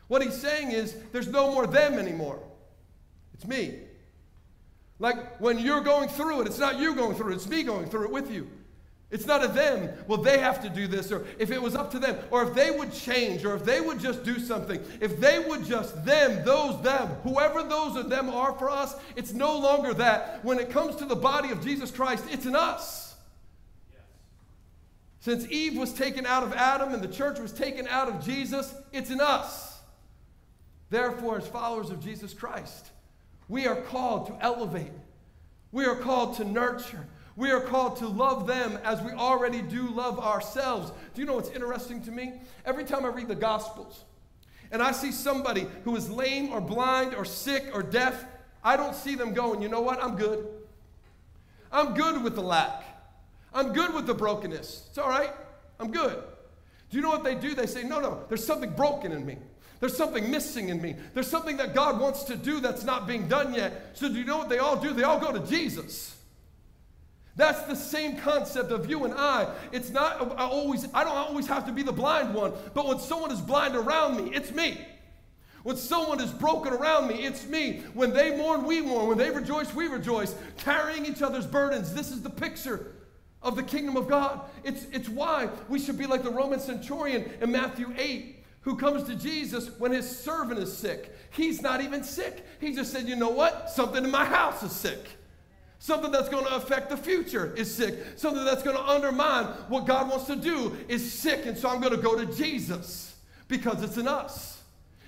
What he's saying is there's no more them anymore. It's me. Like, when you're going through it, it's not you going through it, it's me going through it with you. It's not a them. Well, they have to do this, or if it was up to them, or if they would change, or if they would just do something, if they would just them, whoever those or them are for us, it's no longer that. When it comes to the body of Jesus Christ, it's an us. Yes. Since Eve was taken out of Adam and the church was taken out of Jesus, it's an us. Therefore, as followers of Jesus Christ, we are called to elevate. We are called to nurture. We are called to love them as we already do love ourselves. Do you know what's interesting to me? Every time I read the Gospels and I see somebody who is lame or blind or sick or deaf, I don't see them going, you know what, I'm good. I'm good with the lack. I'm good with the brokenness. It's all right. I'm good. Do you know what they do? They say, no, there's something broken in me. There's something missing in me. There's something that God wants to do that's not being done yet. So do you know what they all do? They all go to Jesus. That's the same concept of you and I. It's not I don't always have to be the blind one, but when someone is blind around me, it's me. When someone is broken around me, it's me. When they mourn, we mourn. When they rejoice, we rejoice. Carrying each other's burdens. This is the picture of the kingdom of God. It's why we should be like the Roman centurion in Matthew 8. Who comes to Jesus when his servant is sick. He's not even sick. He just said, you know what? Something in my house is sick. Something that's going to affect the future is sick. Something that's going to undermine what God wants to do is sick. And so I'm going to go to Jesus because it's in us.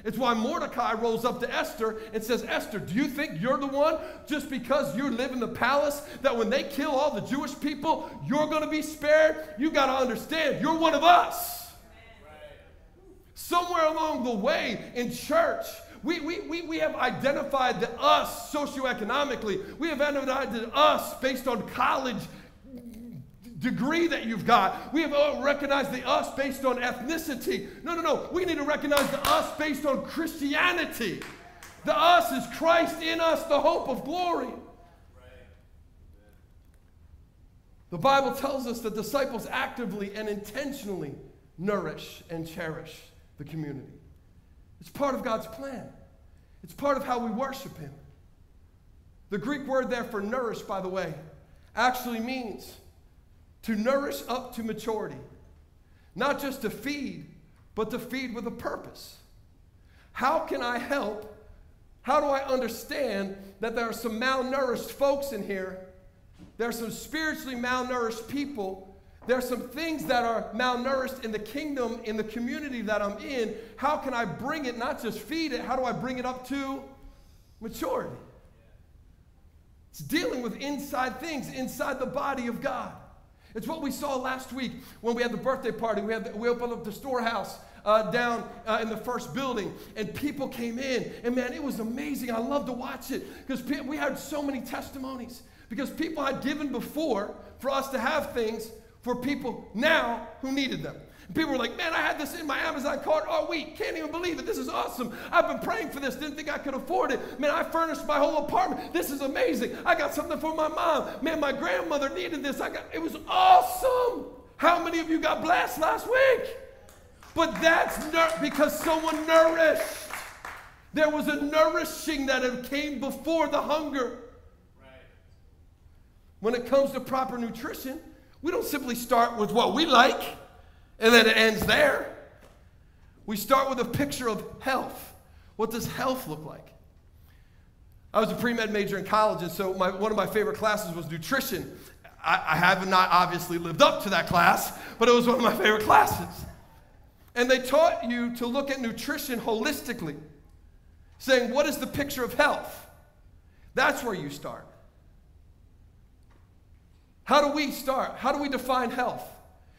It's why Mordecai rolls up to Esther and says, Esther, do you think you're the one, just because you live in the palace, that when they kill all the Jewish people, you're going to be spared? You got to understand, you're one of us. Right. Somewhere along the way in church, we have identified the us socioeconomically. We have identified the us based on college degree that you've got. We have recognized the us based on ethnicity. No. We need to recognize the us based on Christianity. The us is Christ in us, the hope of glory. The Bible tells us that disciples actively and intentionally nourish and cherish the community. It's part of God's plan. It's part of how we worship him. The Greek word there for nourish, by the way, actually means to nourish up to maturity. Not just to feed, but to feed with a purpose. How can I help? How do I understand that there are some malnourished folks in here? There are some spiritually malnourished people. There are some things that are malnourished in the kingdom, in the community that I'm in. How can I bring it, not just feed it, how do I bring it up to maturity? It's dealing with inside things, inside the body of God. It's what we saw last week when we had the birthday party. We opened up the storehouse down in the first building, and people came in. And, man, it was amazing. I loved to watch it because we had so many testimonies because people had given before for us to have things for people now who needed them. And people were like, man, I had this in my Amazon cart all week. Can't even believe it. This is awesome. I've been praying for this. Didn't think I could afford it. Man, I furnished my whole apartment. This is amazing. I got something for my mom. Man, my grandmother needed this. It was awesome. How many of you got blessed last week? But that's because someone nourished. There was a nourishing that came before the hunger. Right. When it comes to proper nutrition, we don't simply start with what we like. And then it ends there. We start with a picture of health. What does health look like? I was a pre-med major in college, and so one of my favorite classes was nutrition. I have not obviously lived up to that class, but it was one of my favorite classes. And they taught you to look at nutrition holistically, saying, what is the picture of health? That's where you start. How do we start? How do we define health?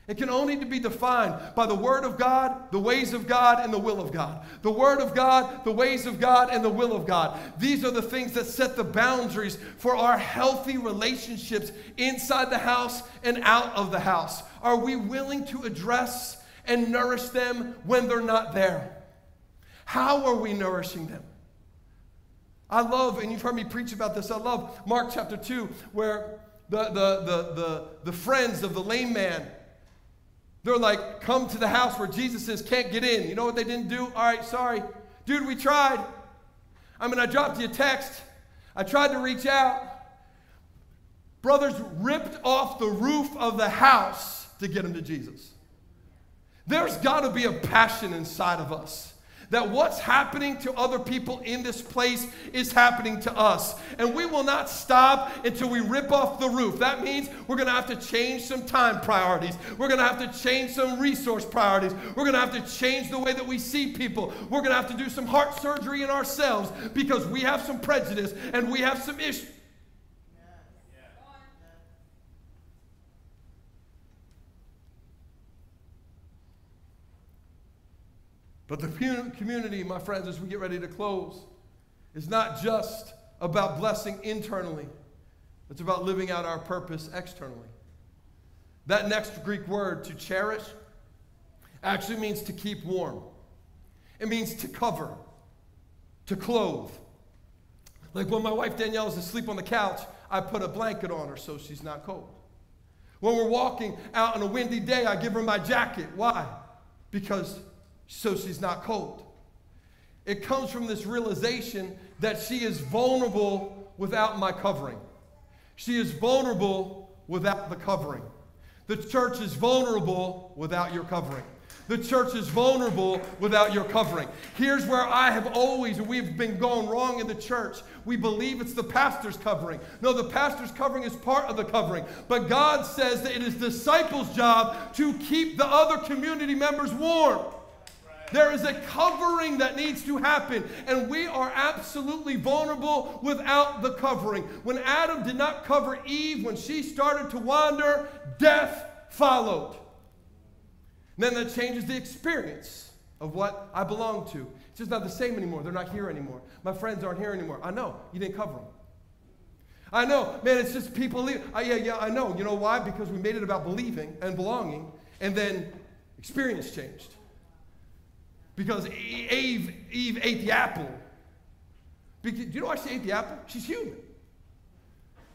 It can only be defined by the Word of God, the ways of God, and the will of God. The Word of God, the ways of God, and the will of God. These are the things that set the boundaries for our healthy relationships inside the house and out of the house. Are we willing to address and nourish them when they're not there? How are we nourishing them? I love, and you've heard me preach about this, I love Mark chapter 2, where the friends of the lame man, they're like, come to the house where Jesus is, can't get in. You know what they didn't do? All right, sorry. Dude, we tried. I mean, I dropped you a text. I tried to reach out. Brothers ripped off the roof of the house to get him to Jesus. There's got to be a passion inside of us that what's happening to other people in this place is happening to us. And we will not stop until we rip off the roof. That means we're going to have to change some time priorities. We're going to have to change some resource priorities. We're going to have to change the way that we see people. We're going to have to do some heart surgery in ourselves because we have some prejudice and we have some issues. But the community, my friends, as we get ready to close, is not just about blessing internally. It's about living out our purpose externally. That next Greek word, to cherish, actually means to keep warm. It means to cover, to clothe. Like when my wife Danielle is asleep on the couch, I put a blanket on her so she's not cold. When we're walking out on a windy day, I give her my jacket. Why? Because so she's not cold. It comes from this realization that she is vulnerable without my covering. She is vulnerable without the covering. The church is vulnerable without your covering. The church is vulnerable without your covering. Here's where we've been going wrong in the church. We believe it's the pastor's covering. No, the pastor's covering is part of the covering. But God says that it is disciples' job to keep the other community members warm. There is a covering that needs to happen, and we are absolutely vulnerable without the covering. When Adam did not cover Eve, when she started to wander, death followed. And then that changes the experience of what I belong to. It's just not the same anymore. They're not here anymore. My friends aren't here anymore. I know. You didn't cover them. I know. Man, it's just people leaving. Yeah, I know. You know why? Because we made it about believing and belonging, and then experience changed. Because Eve ate the apple. Do you know why she ate the apple? She's human.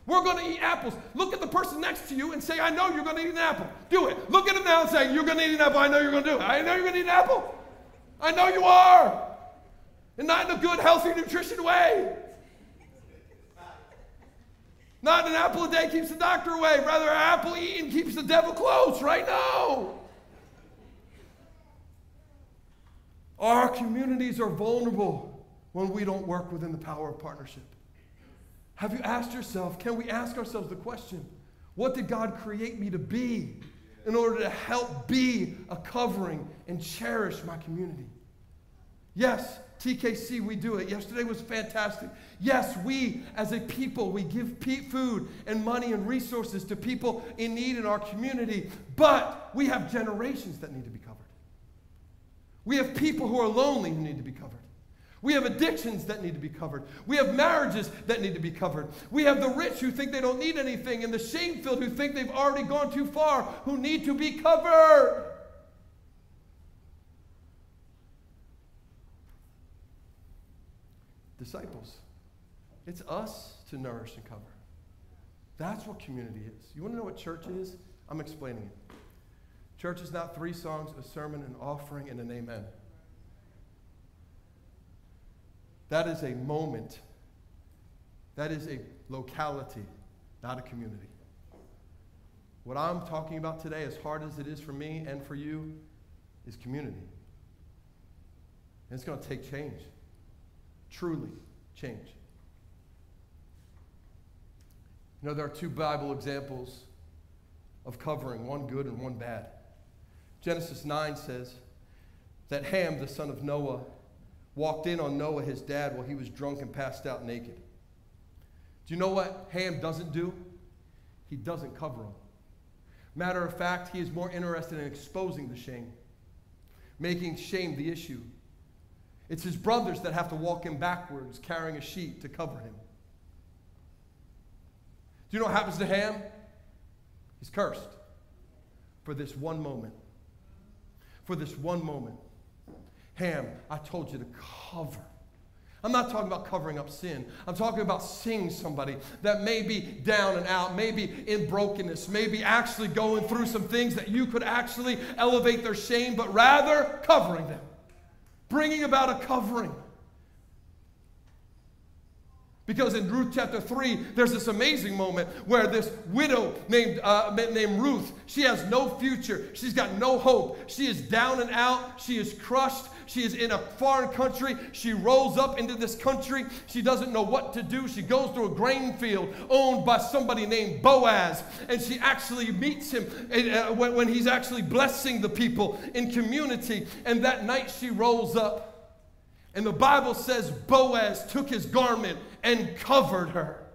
We're going to eat apples. Look at the person next to you and say, I know you're going to eat an apple. Do it. Look at him now and say, you're going to eat an apple. I know you're going to do it. I know you're going to eat an apple. I know you are. And not in a good, healthy, nutrition way. Not an apple a day keeps the doctor away. Rather, an apple eaten keeps the devil close, right? No. Our communities are vulnerable when we don't work within the power of partnership. Have you asked yourself, can we ask ourselves the question, what did God create me to be in order to help be a covering and cherish my community? Yes, TKC, we do it. Yesterday was fantastic. Yes, we as a people, we give food and money and resources to people in need in our community, but we have generations that need to be covered. We have people who are lonely who need to be covered. We have addictions that need to be covered. We have marriages that need to be covered. We have the rich who think they don't need anything and the shame-filled who think they've already gone too far who need to be covered. Disciples, it's us to nourish and cover. That's what community is. You want to know what church is? I'm explaining it. Church is not three songs, a sermon, an offering, and an amen. That is a moment. That is a locality, not a community. What I'm talking about today, as hard as it is for me and for you, is community. And it's going to take change. Truly change. You know, there are two Bible examples of covering, one good and one bad. Genesis 9 says that Ham, the son of Noah, walked in on Noah, his dad, while he was drunk and passed out naked. Do you know what Ham doesn't do? He doesn't cover him. Matter of fact, he is more interested in exposing the shame, making shame the issue. It's his brothers that have to walk him backwards, carrying a sheet to cover him. Do you know what happens to Ham? He's cursed for this one moment. For this one moment. Ham, I told you to cover. I'm not talking about covering up sin. I'm talking about seeing somebody that may be down and out, maybe in brokenness, maybe actually going through some things that you could actually elevate their shame, but rather covering them. Bringing about a covering. Because in Ruth chapter 3, there's this amazing moment where this widow named Ruth, she has no future. She's got no hope. She is down and out. She is crushed. She is in a foreign country. She rolls up into this country. She doesn't know what to do. She goes through a grain field owned by somebody named Boaz. And she actually meets him when he's actually blessing the people in community. And that night she rolls up. And the Bible says Boaz took his garment and covered her.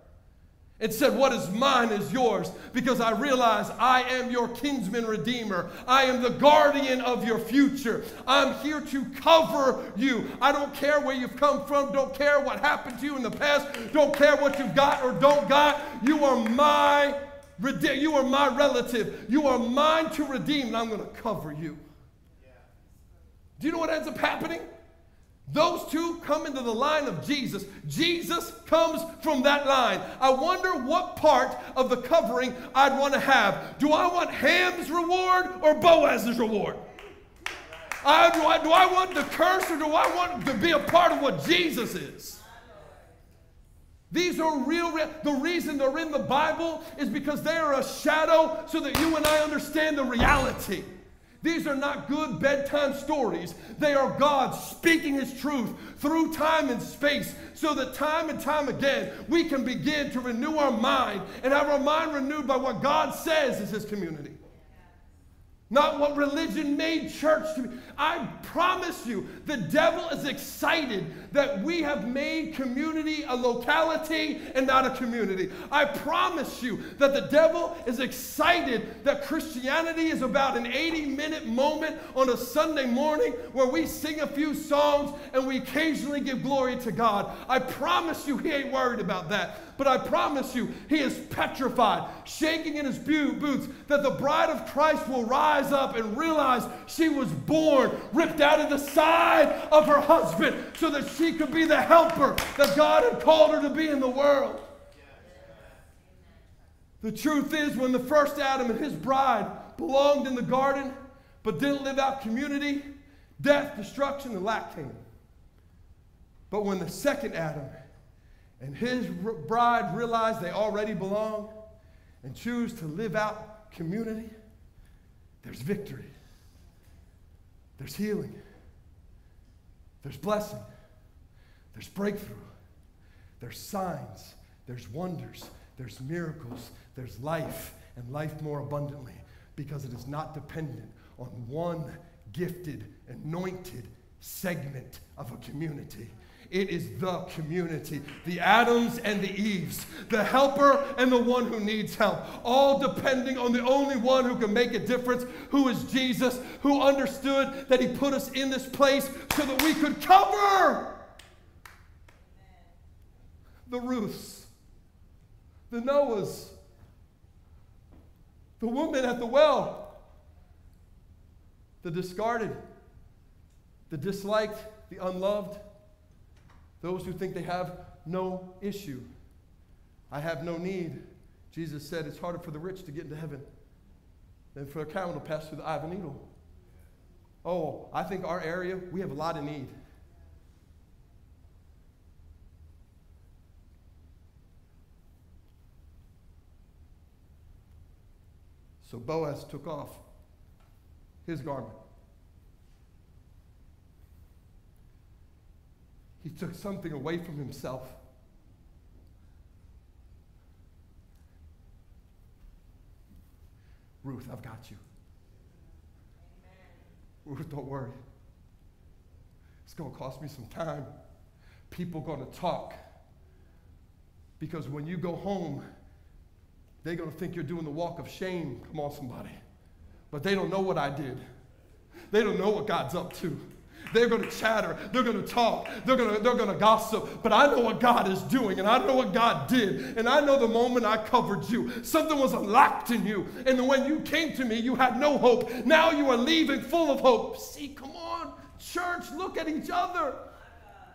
It said, what is mine is yours, because I realize I am your kinsman redeemer. I am the guardian of your future. I'm here to cover you. I don't care where you've come from. Don't care what happened to you in the past. Don't care what you've got or don't got. You are my relative. You are mine to redeem, and I'm going to cover you. Yeah. Do you know what ends up happening? Those two come into the line of Jesus. Jesus comes from that line. I wonder what part of the covering I'd want to have. Do I want Ham's reward or Boaz's reward? Do I want the curse or do I want to be a part of what Jesus is? These are real. The reason they're in the Bible is because they are a shadow so that you and I understand the reality. These are not good bedtime stories. They are God speaking His truth through time and space so that time and time again we can begin to renew our mind and have our mind renewed by what God says is His community. Not what religion made church to be. I promise you, the devil is excited that we have made community a locality and not a community. I promise you that the devil is excited that Christianity is about an 80-minute moment on a Sunday morning where we sing a few songs and we occasionally give glory to God. I promise you he ain't worried about that. But I promise you, he is petrified, shaking in his boots, that the bride of Christ will rise up and realize she was born, ripped out of the side of her husband, so that she could be the helper that God had called her to be in the world. The truth is, when the first Adam and his bride belonged in the garden, but didn't live out community, death, destruction, and lack came. But when the second Adam and his bride realize they already belong and choose to live out community, there's victory. There's healing. There's blessing. There's breakthrough. There's signs. There's wonders. There's miracles. There's life, and life more abundantly, because it is not dependent on one gifted, anointed segment of a community. It is the community, the Adams and the Eves, the helper and the one who needs help, all depending on the only one who can make a difference, who is Jesus, who understood that he put us in this place so that we could cover the Ruths, the Noahs, the woman at the well, the discarded, the disliked, the unloved, those who think they have no issue. I have no need. Jesus said it's harder for the rich to get into heaven than for a camel to pass through the eye of a needle. Oh, I think our area, we have a lot of need. So Boaz took off his garment. He took something away from himself. Ruth, I've got you. Amen. Ruth, don't worry. It's going to cost me some time. People are going to talk. Because when you go home, they're going to think you're doing the walk of shame. Come on, somebody. But they don't know what I did. They don't know what God's up to. They're going to chatter. They're going to talk. They're going to gossip. But I know what God is doing, and I know what God did, and I know the moment I covered you, something was unlocked in you, and when you came to me, you had no hope. Now you are leaving full of hope. See, come on, church, look at each other.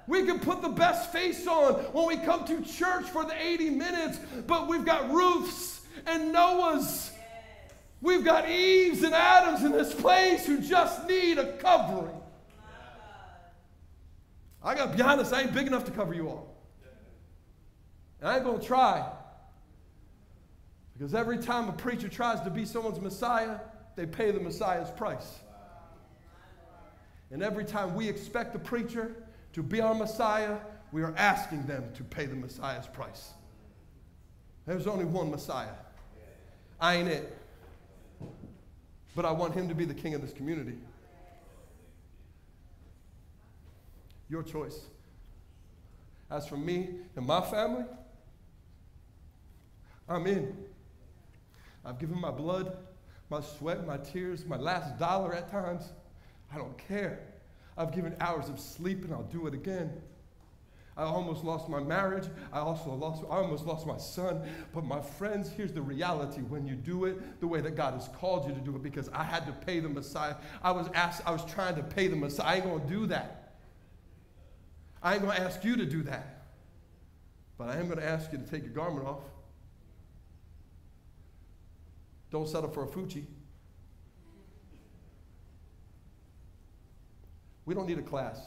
We can put the best face on when we come to church for the 80 minutes, but we've got Ruths and Noahs. We've got Eves and Adams in this place who just need a covering. I got to be honest, I ain't big enough to cover you all. And I ain't going to try. Because every time a preacher tries to be someone's Messiah, they pay the Messiah's price. And every time we expect the preacher to be our Messiah, we are asking them to pay the Messiah's price. There's only one Messiah. I ain't it. But I want him to be the king of this community. Your choice. As for me and my family, I'm in. I've given my blood, my sweat, my tears, my last dollar at times. I don't care. I've given hours of sleep, and I'll do it again. I almost lost my marriage. I almost lost my son. But my friends, here's the reality. When you do it the way that God has called you to do it, because I had to pay the Messiah. I was trying to pay the Messiah. I ain't going to do that. I ain't going to ask you to do that, but I am going to ask you to take your garment off. Don't settle for a Fuchi. We don't need a class.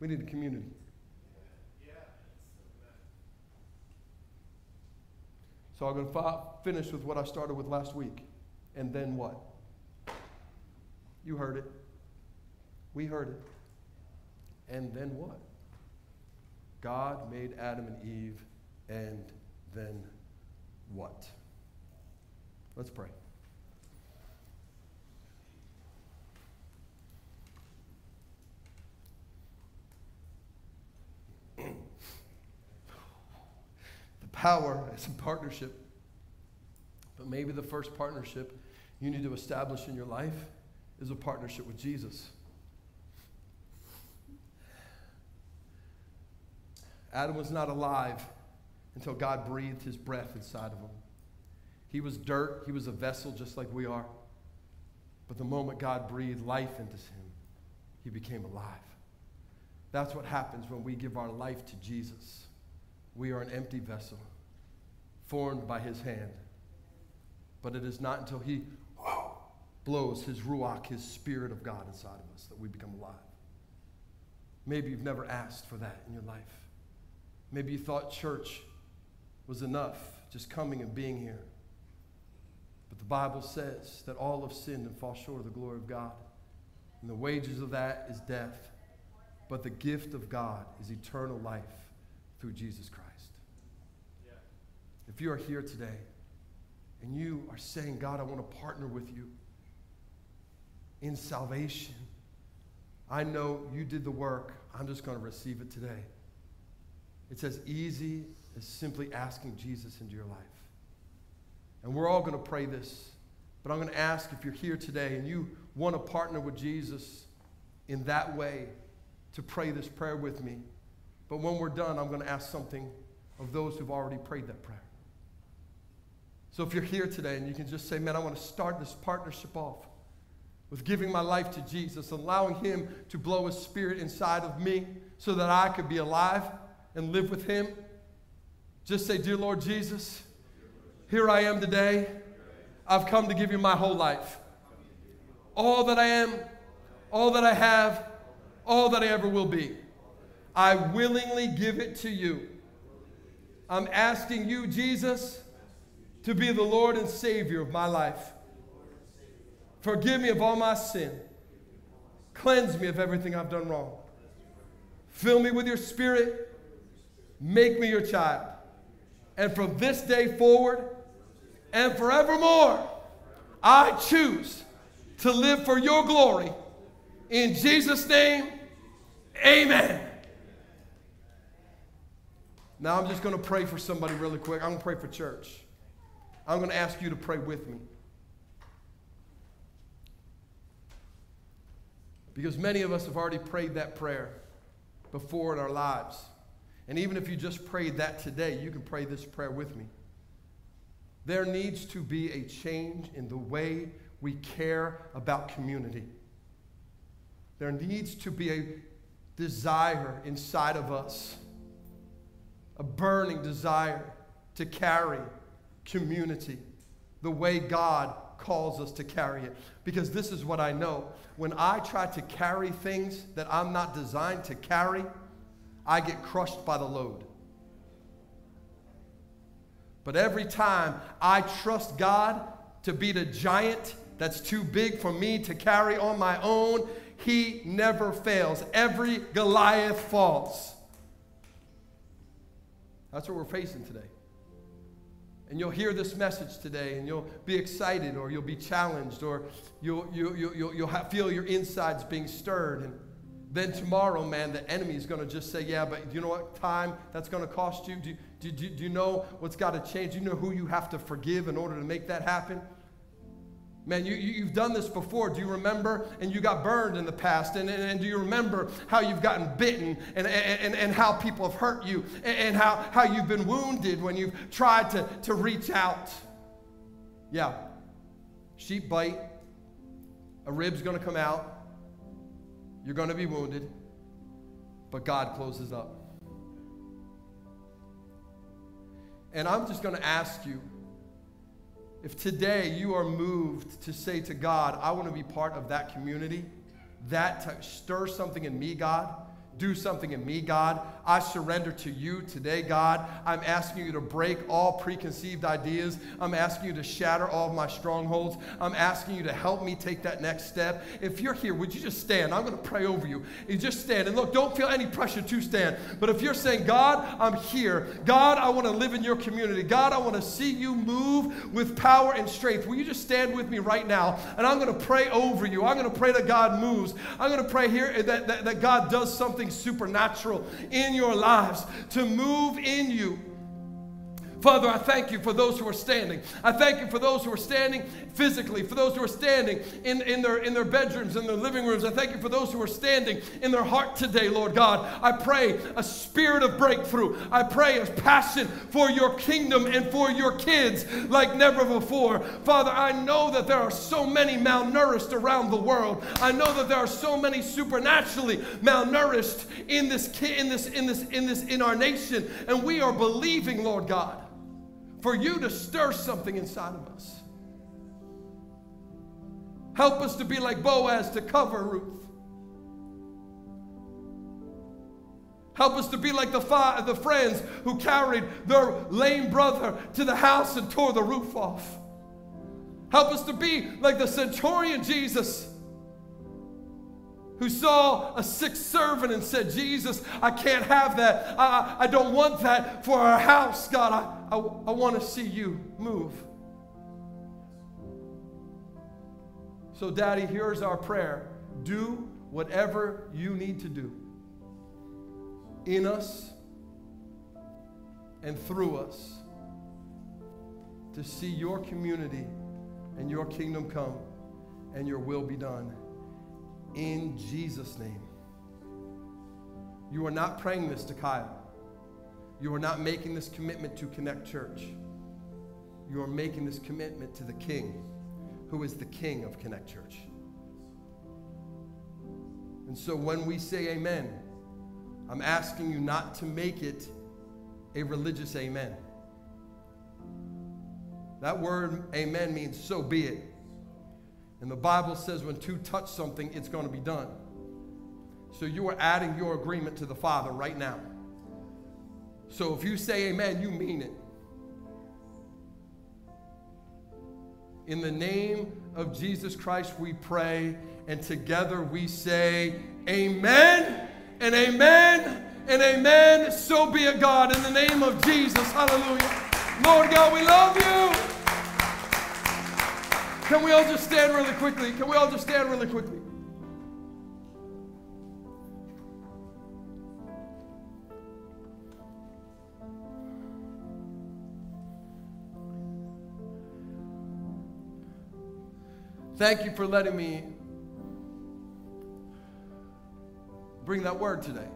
We need a community. So I'm going to finish with what I started with last week. And then what? You heard it. We heard it. And then what? God made Adam and Eve, and then what? Let's pray. The power is a partnership. But maybe the first partnership you need to establish in your life is a partnership with Jesus. Adam was not alive until God breathed his breath inside of him. He was dirt. He was a vessel just like we are. But the moment God breathed life into him, he became alive. That's what happens when we give our life to Jesus. We are an empty vessel formed by his hand. But it is not until he blows his ruach, his spirit of God inside of us, that we become alive. Maybe you've never asked for that in your life. Maybe you thought church was enough, just coming and being here. But the Bible says that all have sinned and fall short of the glory of God. And the wages of that is death. But the gift of God is eternal life through Jesus Christ. Yeah. If you are here today and you are saying, God, I want to partner with you in salvation. I know you did the work. I'm just going to receive it today. It's as easy as simply asking Jesus into your life. And we're all going to pray this. But I'm going to ask, if you're here today and you want to partner with Jesus in that way, to pray this prayer with me. But when we're done, I'm going to ask something of those who've already prayed that prayer. So if you're here today and you can just say, man, I want to start this partnership off with giving my life to Jesus, allowing him to blow his spirit inside of me so that I could be alive and live with him. Just say, dear Lord Jesus, here I am today. I've come to give you my whole life. All that I am, all that I have, all that I ever will be. I willingly give it to you. I'm asking you, Jesus, to be the Lord and Savior of my life. Forgive me of all my sin. Cleanse me of everything I've done wrong. Fill me with your spirit. Make me your child. And from this day forward and forevermore, I choose to live for your glory. In Jesus' name, amen. Now I'm just going to pray for somebody really quick. I'm going to pray for church. I'm going to ask you to pray with me. Because many of us have already prayed that prayer before in our lives. And even if you just prayed that today, you can pray this prayer with me. There needs to be a change in the way we care about community. There needs to be a desire inside of us, a burning desire to carry community the way God calls us to carry it. Because this is what I know. When I try to carry things that I'm not designed to carry, I get crushed by the load. But every time I trust God to beat a giant that's too big for me to carry on my own, he never fails. Every Goliath falls. That's what we're facing today. And you'll hear this message today, and you'll be excited, or you'll be challenged, or you'll feel your insides being stirred. And then tomorrow, man, the enemy is going to just say, yeah, but you know what time that's going to cost you? Do you know what's got to change? Do you know who you have to forgive in order to make that happen? Man, you've done this before. Do you remember? And you got burned in the past. And do you remember how you've gotten bitten and how people have hurt you and how you've been wounded when you've tried to reach out? Yeah. Sheep bite. A rib's going to come out. You're going to be wounded. But God closes up. And I'm just going to ask you, if today you are moved to say to God, I want to be part of that community, stir something in me, God. Do something in me, God. I surrender to you today, God. I'm asking you to break all preconceived ideas. I'm asking you to shatter all of my strongholds. I'm asking you to help me take that next step. If you're here, would you just stand? I'm going to pray over you. You just stand. And look, don't feel any pressure to stand. But if you're saying, God, I'm here. God, I want to live in your community. God, I want to see you move with power and strength. Will you just stand with me right now? And I'm going to pray over you. I'm going to pray that God moves. I'm going to pray here that God does something supernatural in your lives to move in you. Father, I thank you for those who are standing. I thank you for those who are standing physically, for those who are standing in their bedrooms, in their living rooms. I thank you for those who are standing in their heart today, Lord God. I pray a spirit of breakthrough. I pray a passion for your kingdom and for your kids like never before. Father, I know that there are so many malnourished around the world. I know that there are so many supernaturally malnourished in our nation, and we are believing, Lord God, for you to stir something inside of us. Help us to be like Boaz to cover Ruth. Help us to be like the friends who carried their lame brother to the house and tore the roof off. Help us to be like the centurion Jesus, who saw a sick servant and said, Jesus, I can't have that. I don't want that for our house. God, I want to see you move. So Daddy, here's our prayer. Do whatever you need to do in us and through us to see your community and your kingdom come and your will be done. In Jesus' name. You are not praying this to Kyle. You are not making this commitment to Connect Church. You are making this commitment to the King, who is the King of Connect Church. And so when we say amen, I'm asking you not to make it a religious amen. That word amen means so be it. And the Bible says when two touch something, it's going to be done. So you are adding your agreement to the Father right now. So if you say amen, you mean it. In the name of Jesus Christ, we pray, and together we say amen and amen and amen. So be it, God, in the name of Jesus. Hallelujah. Lord God, we love you. Can we all just stand really quickly? Can we all just stand really quickly? Thank you for letting me bring that word today.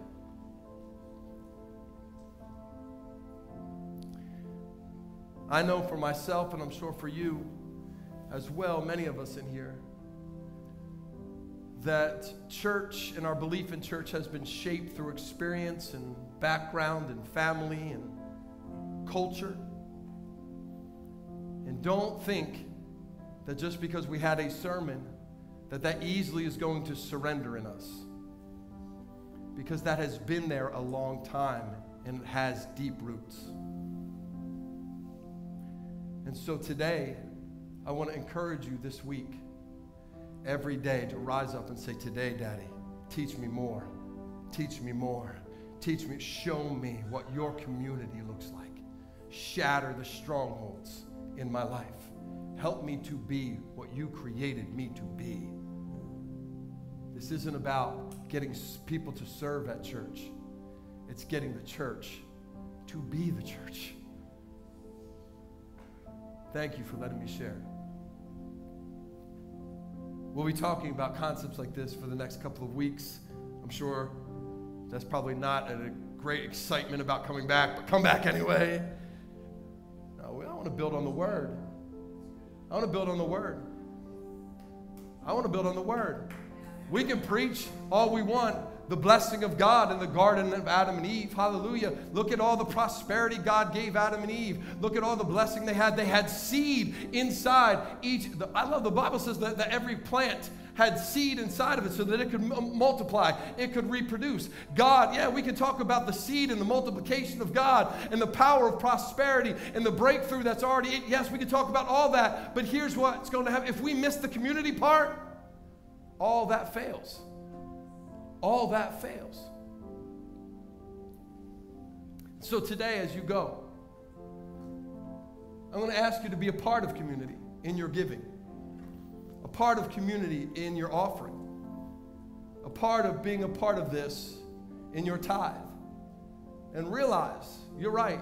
I know for myself, and I'm sure for you as well, many of us in here, that church and our belief in church has been shaped through experience and background and family and culture. And don't think that just because we had a sermon that that easily is going to surrender in us, because that has been there a long time and it has deep roots. And so today, I want to encourage you this week, every day, to rise up and say, today, Daddy, teach me more. Teach me more. Teach me, show me what your community looks like. Shatter the strongholds in my life. Help me to be what you created me to be. This isn't about getting people to serve at church. It's getting the church to be the church. Thank you for letting me share. We'll be talking about concepts like this for the next couple of weeks. I'm sure that's probably not a great excitement about coming back, but come back anyway. No, I want to build on the Word. I want to build on the Word. I want to build on the Word. We can preach all we want. The blessing of God in the garden of Adam and Eve. Hallelujah. Look at all the prosperity God gave Adam and Eve. Look at all the blessing they had. They had seed inside each. I love the Bible says that every plant had seed inside of it so that it could multiply. It could reproduce. God, yeah, we can talk about the seed and the multiplication of God and the power of prosperity and the breakthrough that's already it. Yes, we can talk about all that. But here's what's going to happen. If we miss the community part, all that fails. All that fails. So today, as you go, I'm going to ask you to be a part of community in your giving, a part of community in your offering, a part of being a part of this in your tithe. And realize, you're right,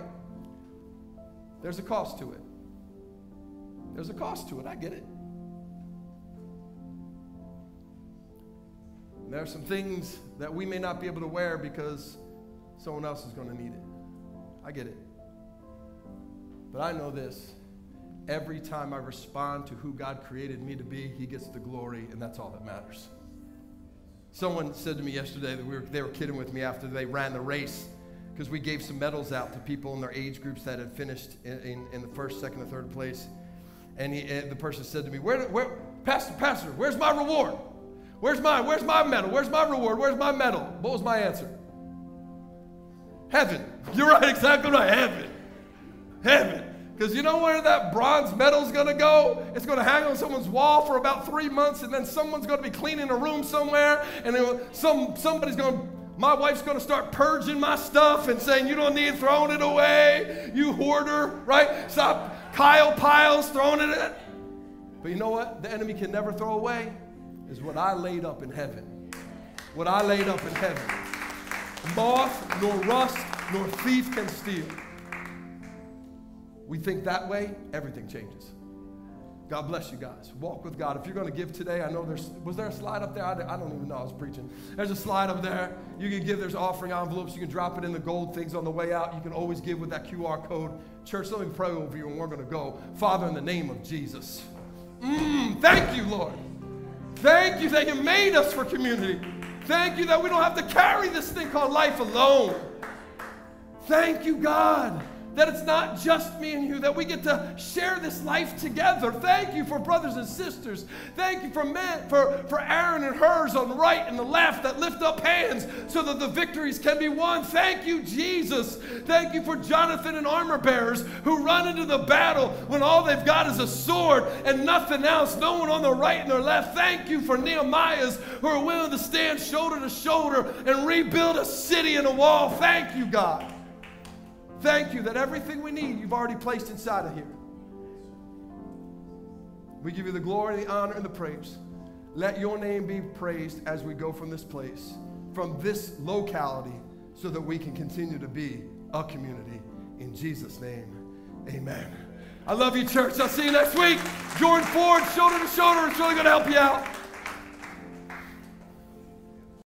there's a cost to it. There's a cost to it. I get it. There are some things that we may not be able to wear because someone else is going to need it. I get it. But I know this. Every time I respond to who God created me to be, He gets the glory, and that's all that matters. Someone said to me yesterday that they were kidding with me after they ran the race, because we gave some medals out to people in their age groups that had finished in the first, second, and third place. And the person said to me, Pastor, where's my reward? Where's my medal? Where's my reward? Where's my medal? What was my answer? Heaven. You're right, exactly right. Heaven. Heaven. Because you know where that bronze medal's going to go? It's going to hang on someone's wall for about 3 months, and then someone's going to be cleaning a room somewhere, and somebody's going to, my wife's going to start purging my stuff and saying, you don't need, throwing it away, you hoarder, right? Stop Kyle Piles throwing it at. But you know what the enemy can never throw away? Is what I laid up in heaven. What I laid up in heaven. Moth, nor rust, nor thief can steal. We think that way, everything changes. God bless you guys. Walk with God. If you're going to give today, I know was there a slide up there? I don't even know I was preaching. There's a slide up there. You can give. There's offering envelopes. You can drop it in the gold things on the way out. You can always give with that QR code. Church, let me pray over you and we're going to go. Father, in the name of Jesus. Thank you, Lord. Thank you that you made us for community. Thank you that we don't have to carry this thing called life alone. Thank you, God, that it's not just me and you, that we get to share this life together. Thank you for brothers and sisters. Thank you for men, for Aaron and hers on the right and the left that lift up hands so that the victories can be won. Thank you, Jesus. Thank you for Jonathan and armor bearers who run into the battle when all they've got is a sword and nothing else, no one on their right and their left. Thank you for Nehemiahs who are willing to stand shoulder to shoulder and rebuild a city and a wall. Thank you, God. Thank you that everything we need, you've already placed inside of here. We give you the glory, the honor, and the praise. Let your name be praised as we go from this place, from this locality, so that we can continue to be a community. In Jesus' name, amen. I love you, church. I'll see you next week. Join Ford, shoulder to shoulder. It's really going to help you out.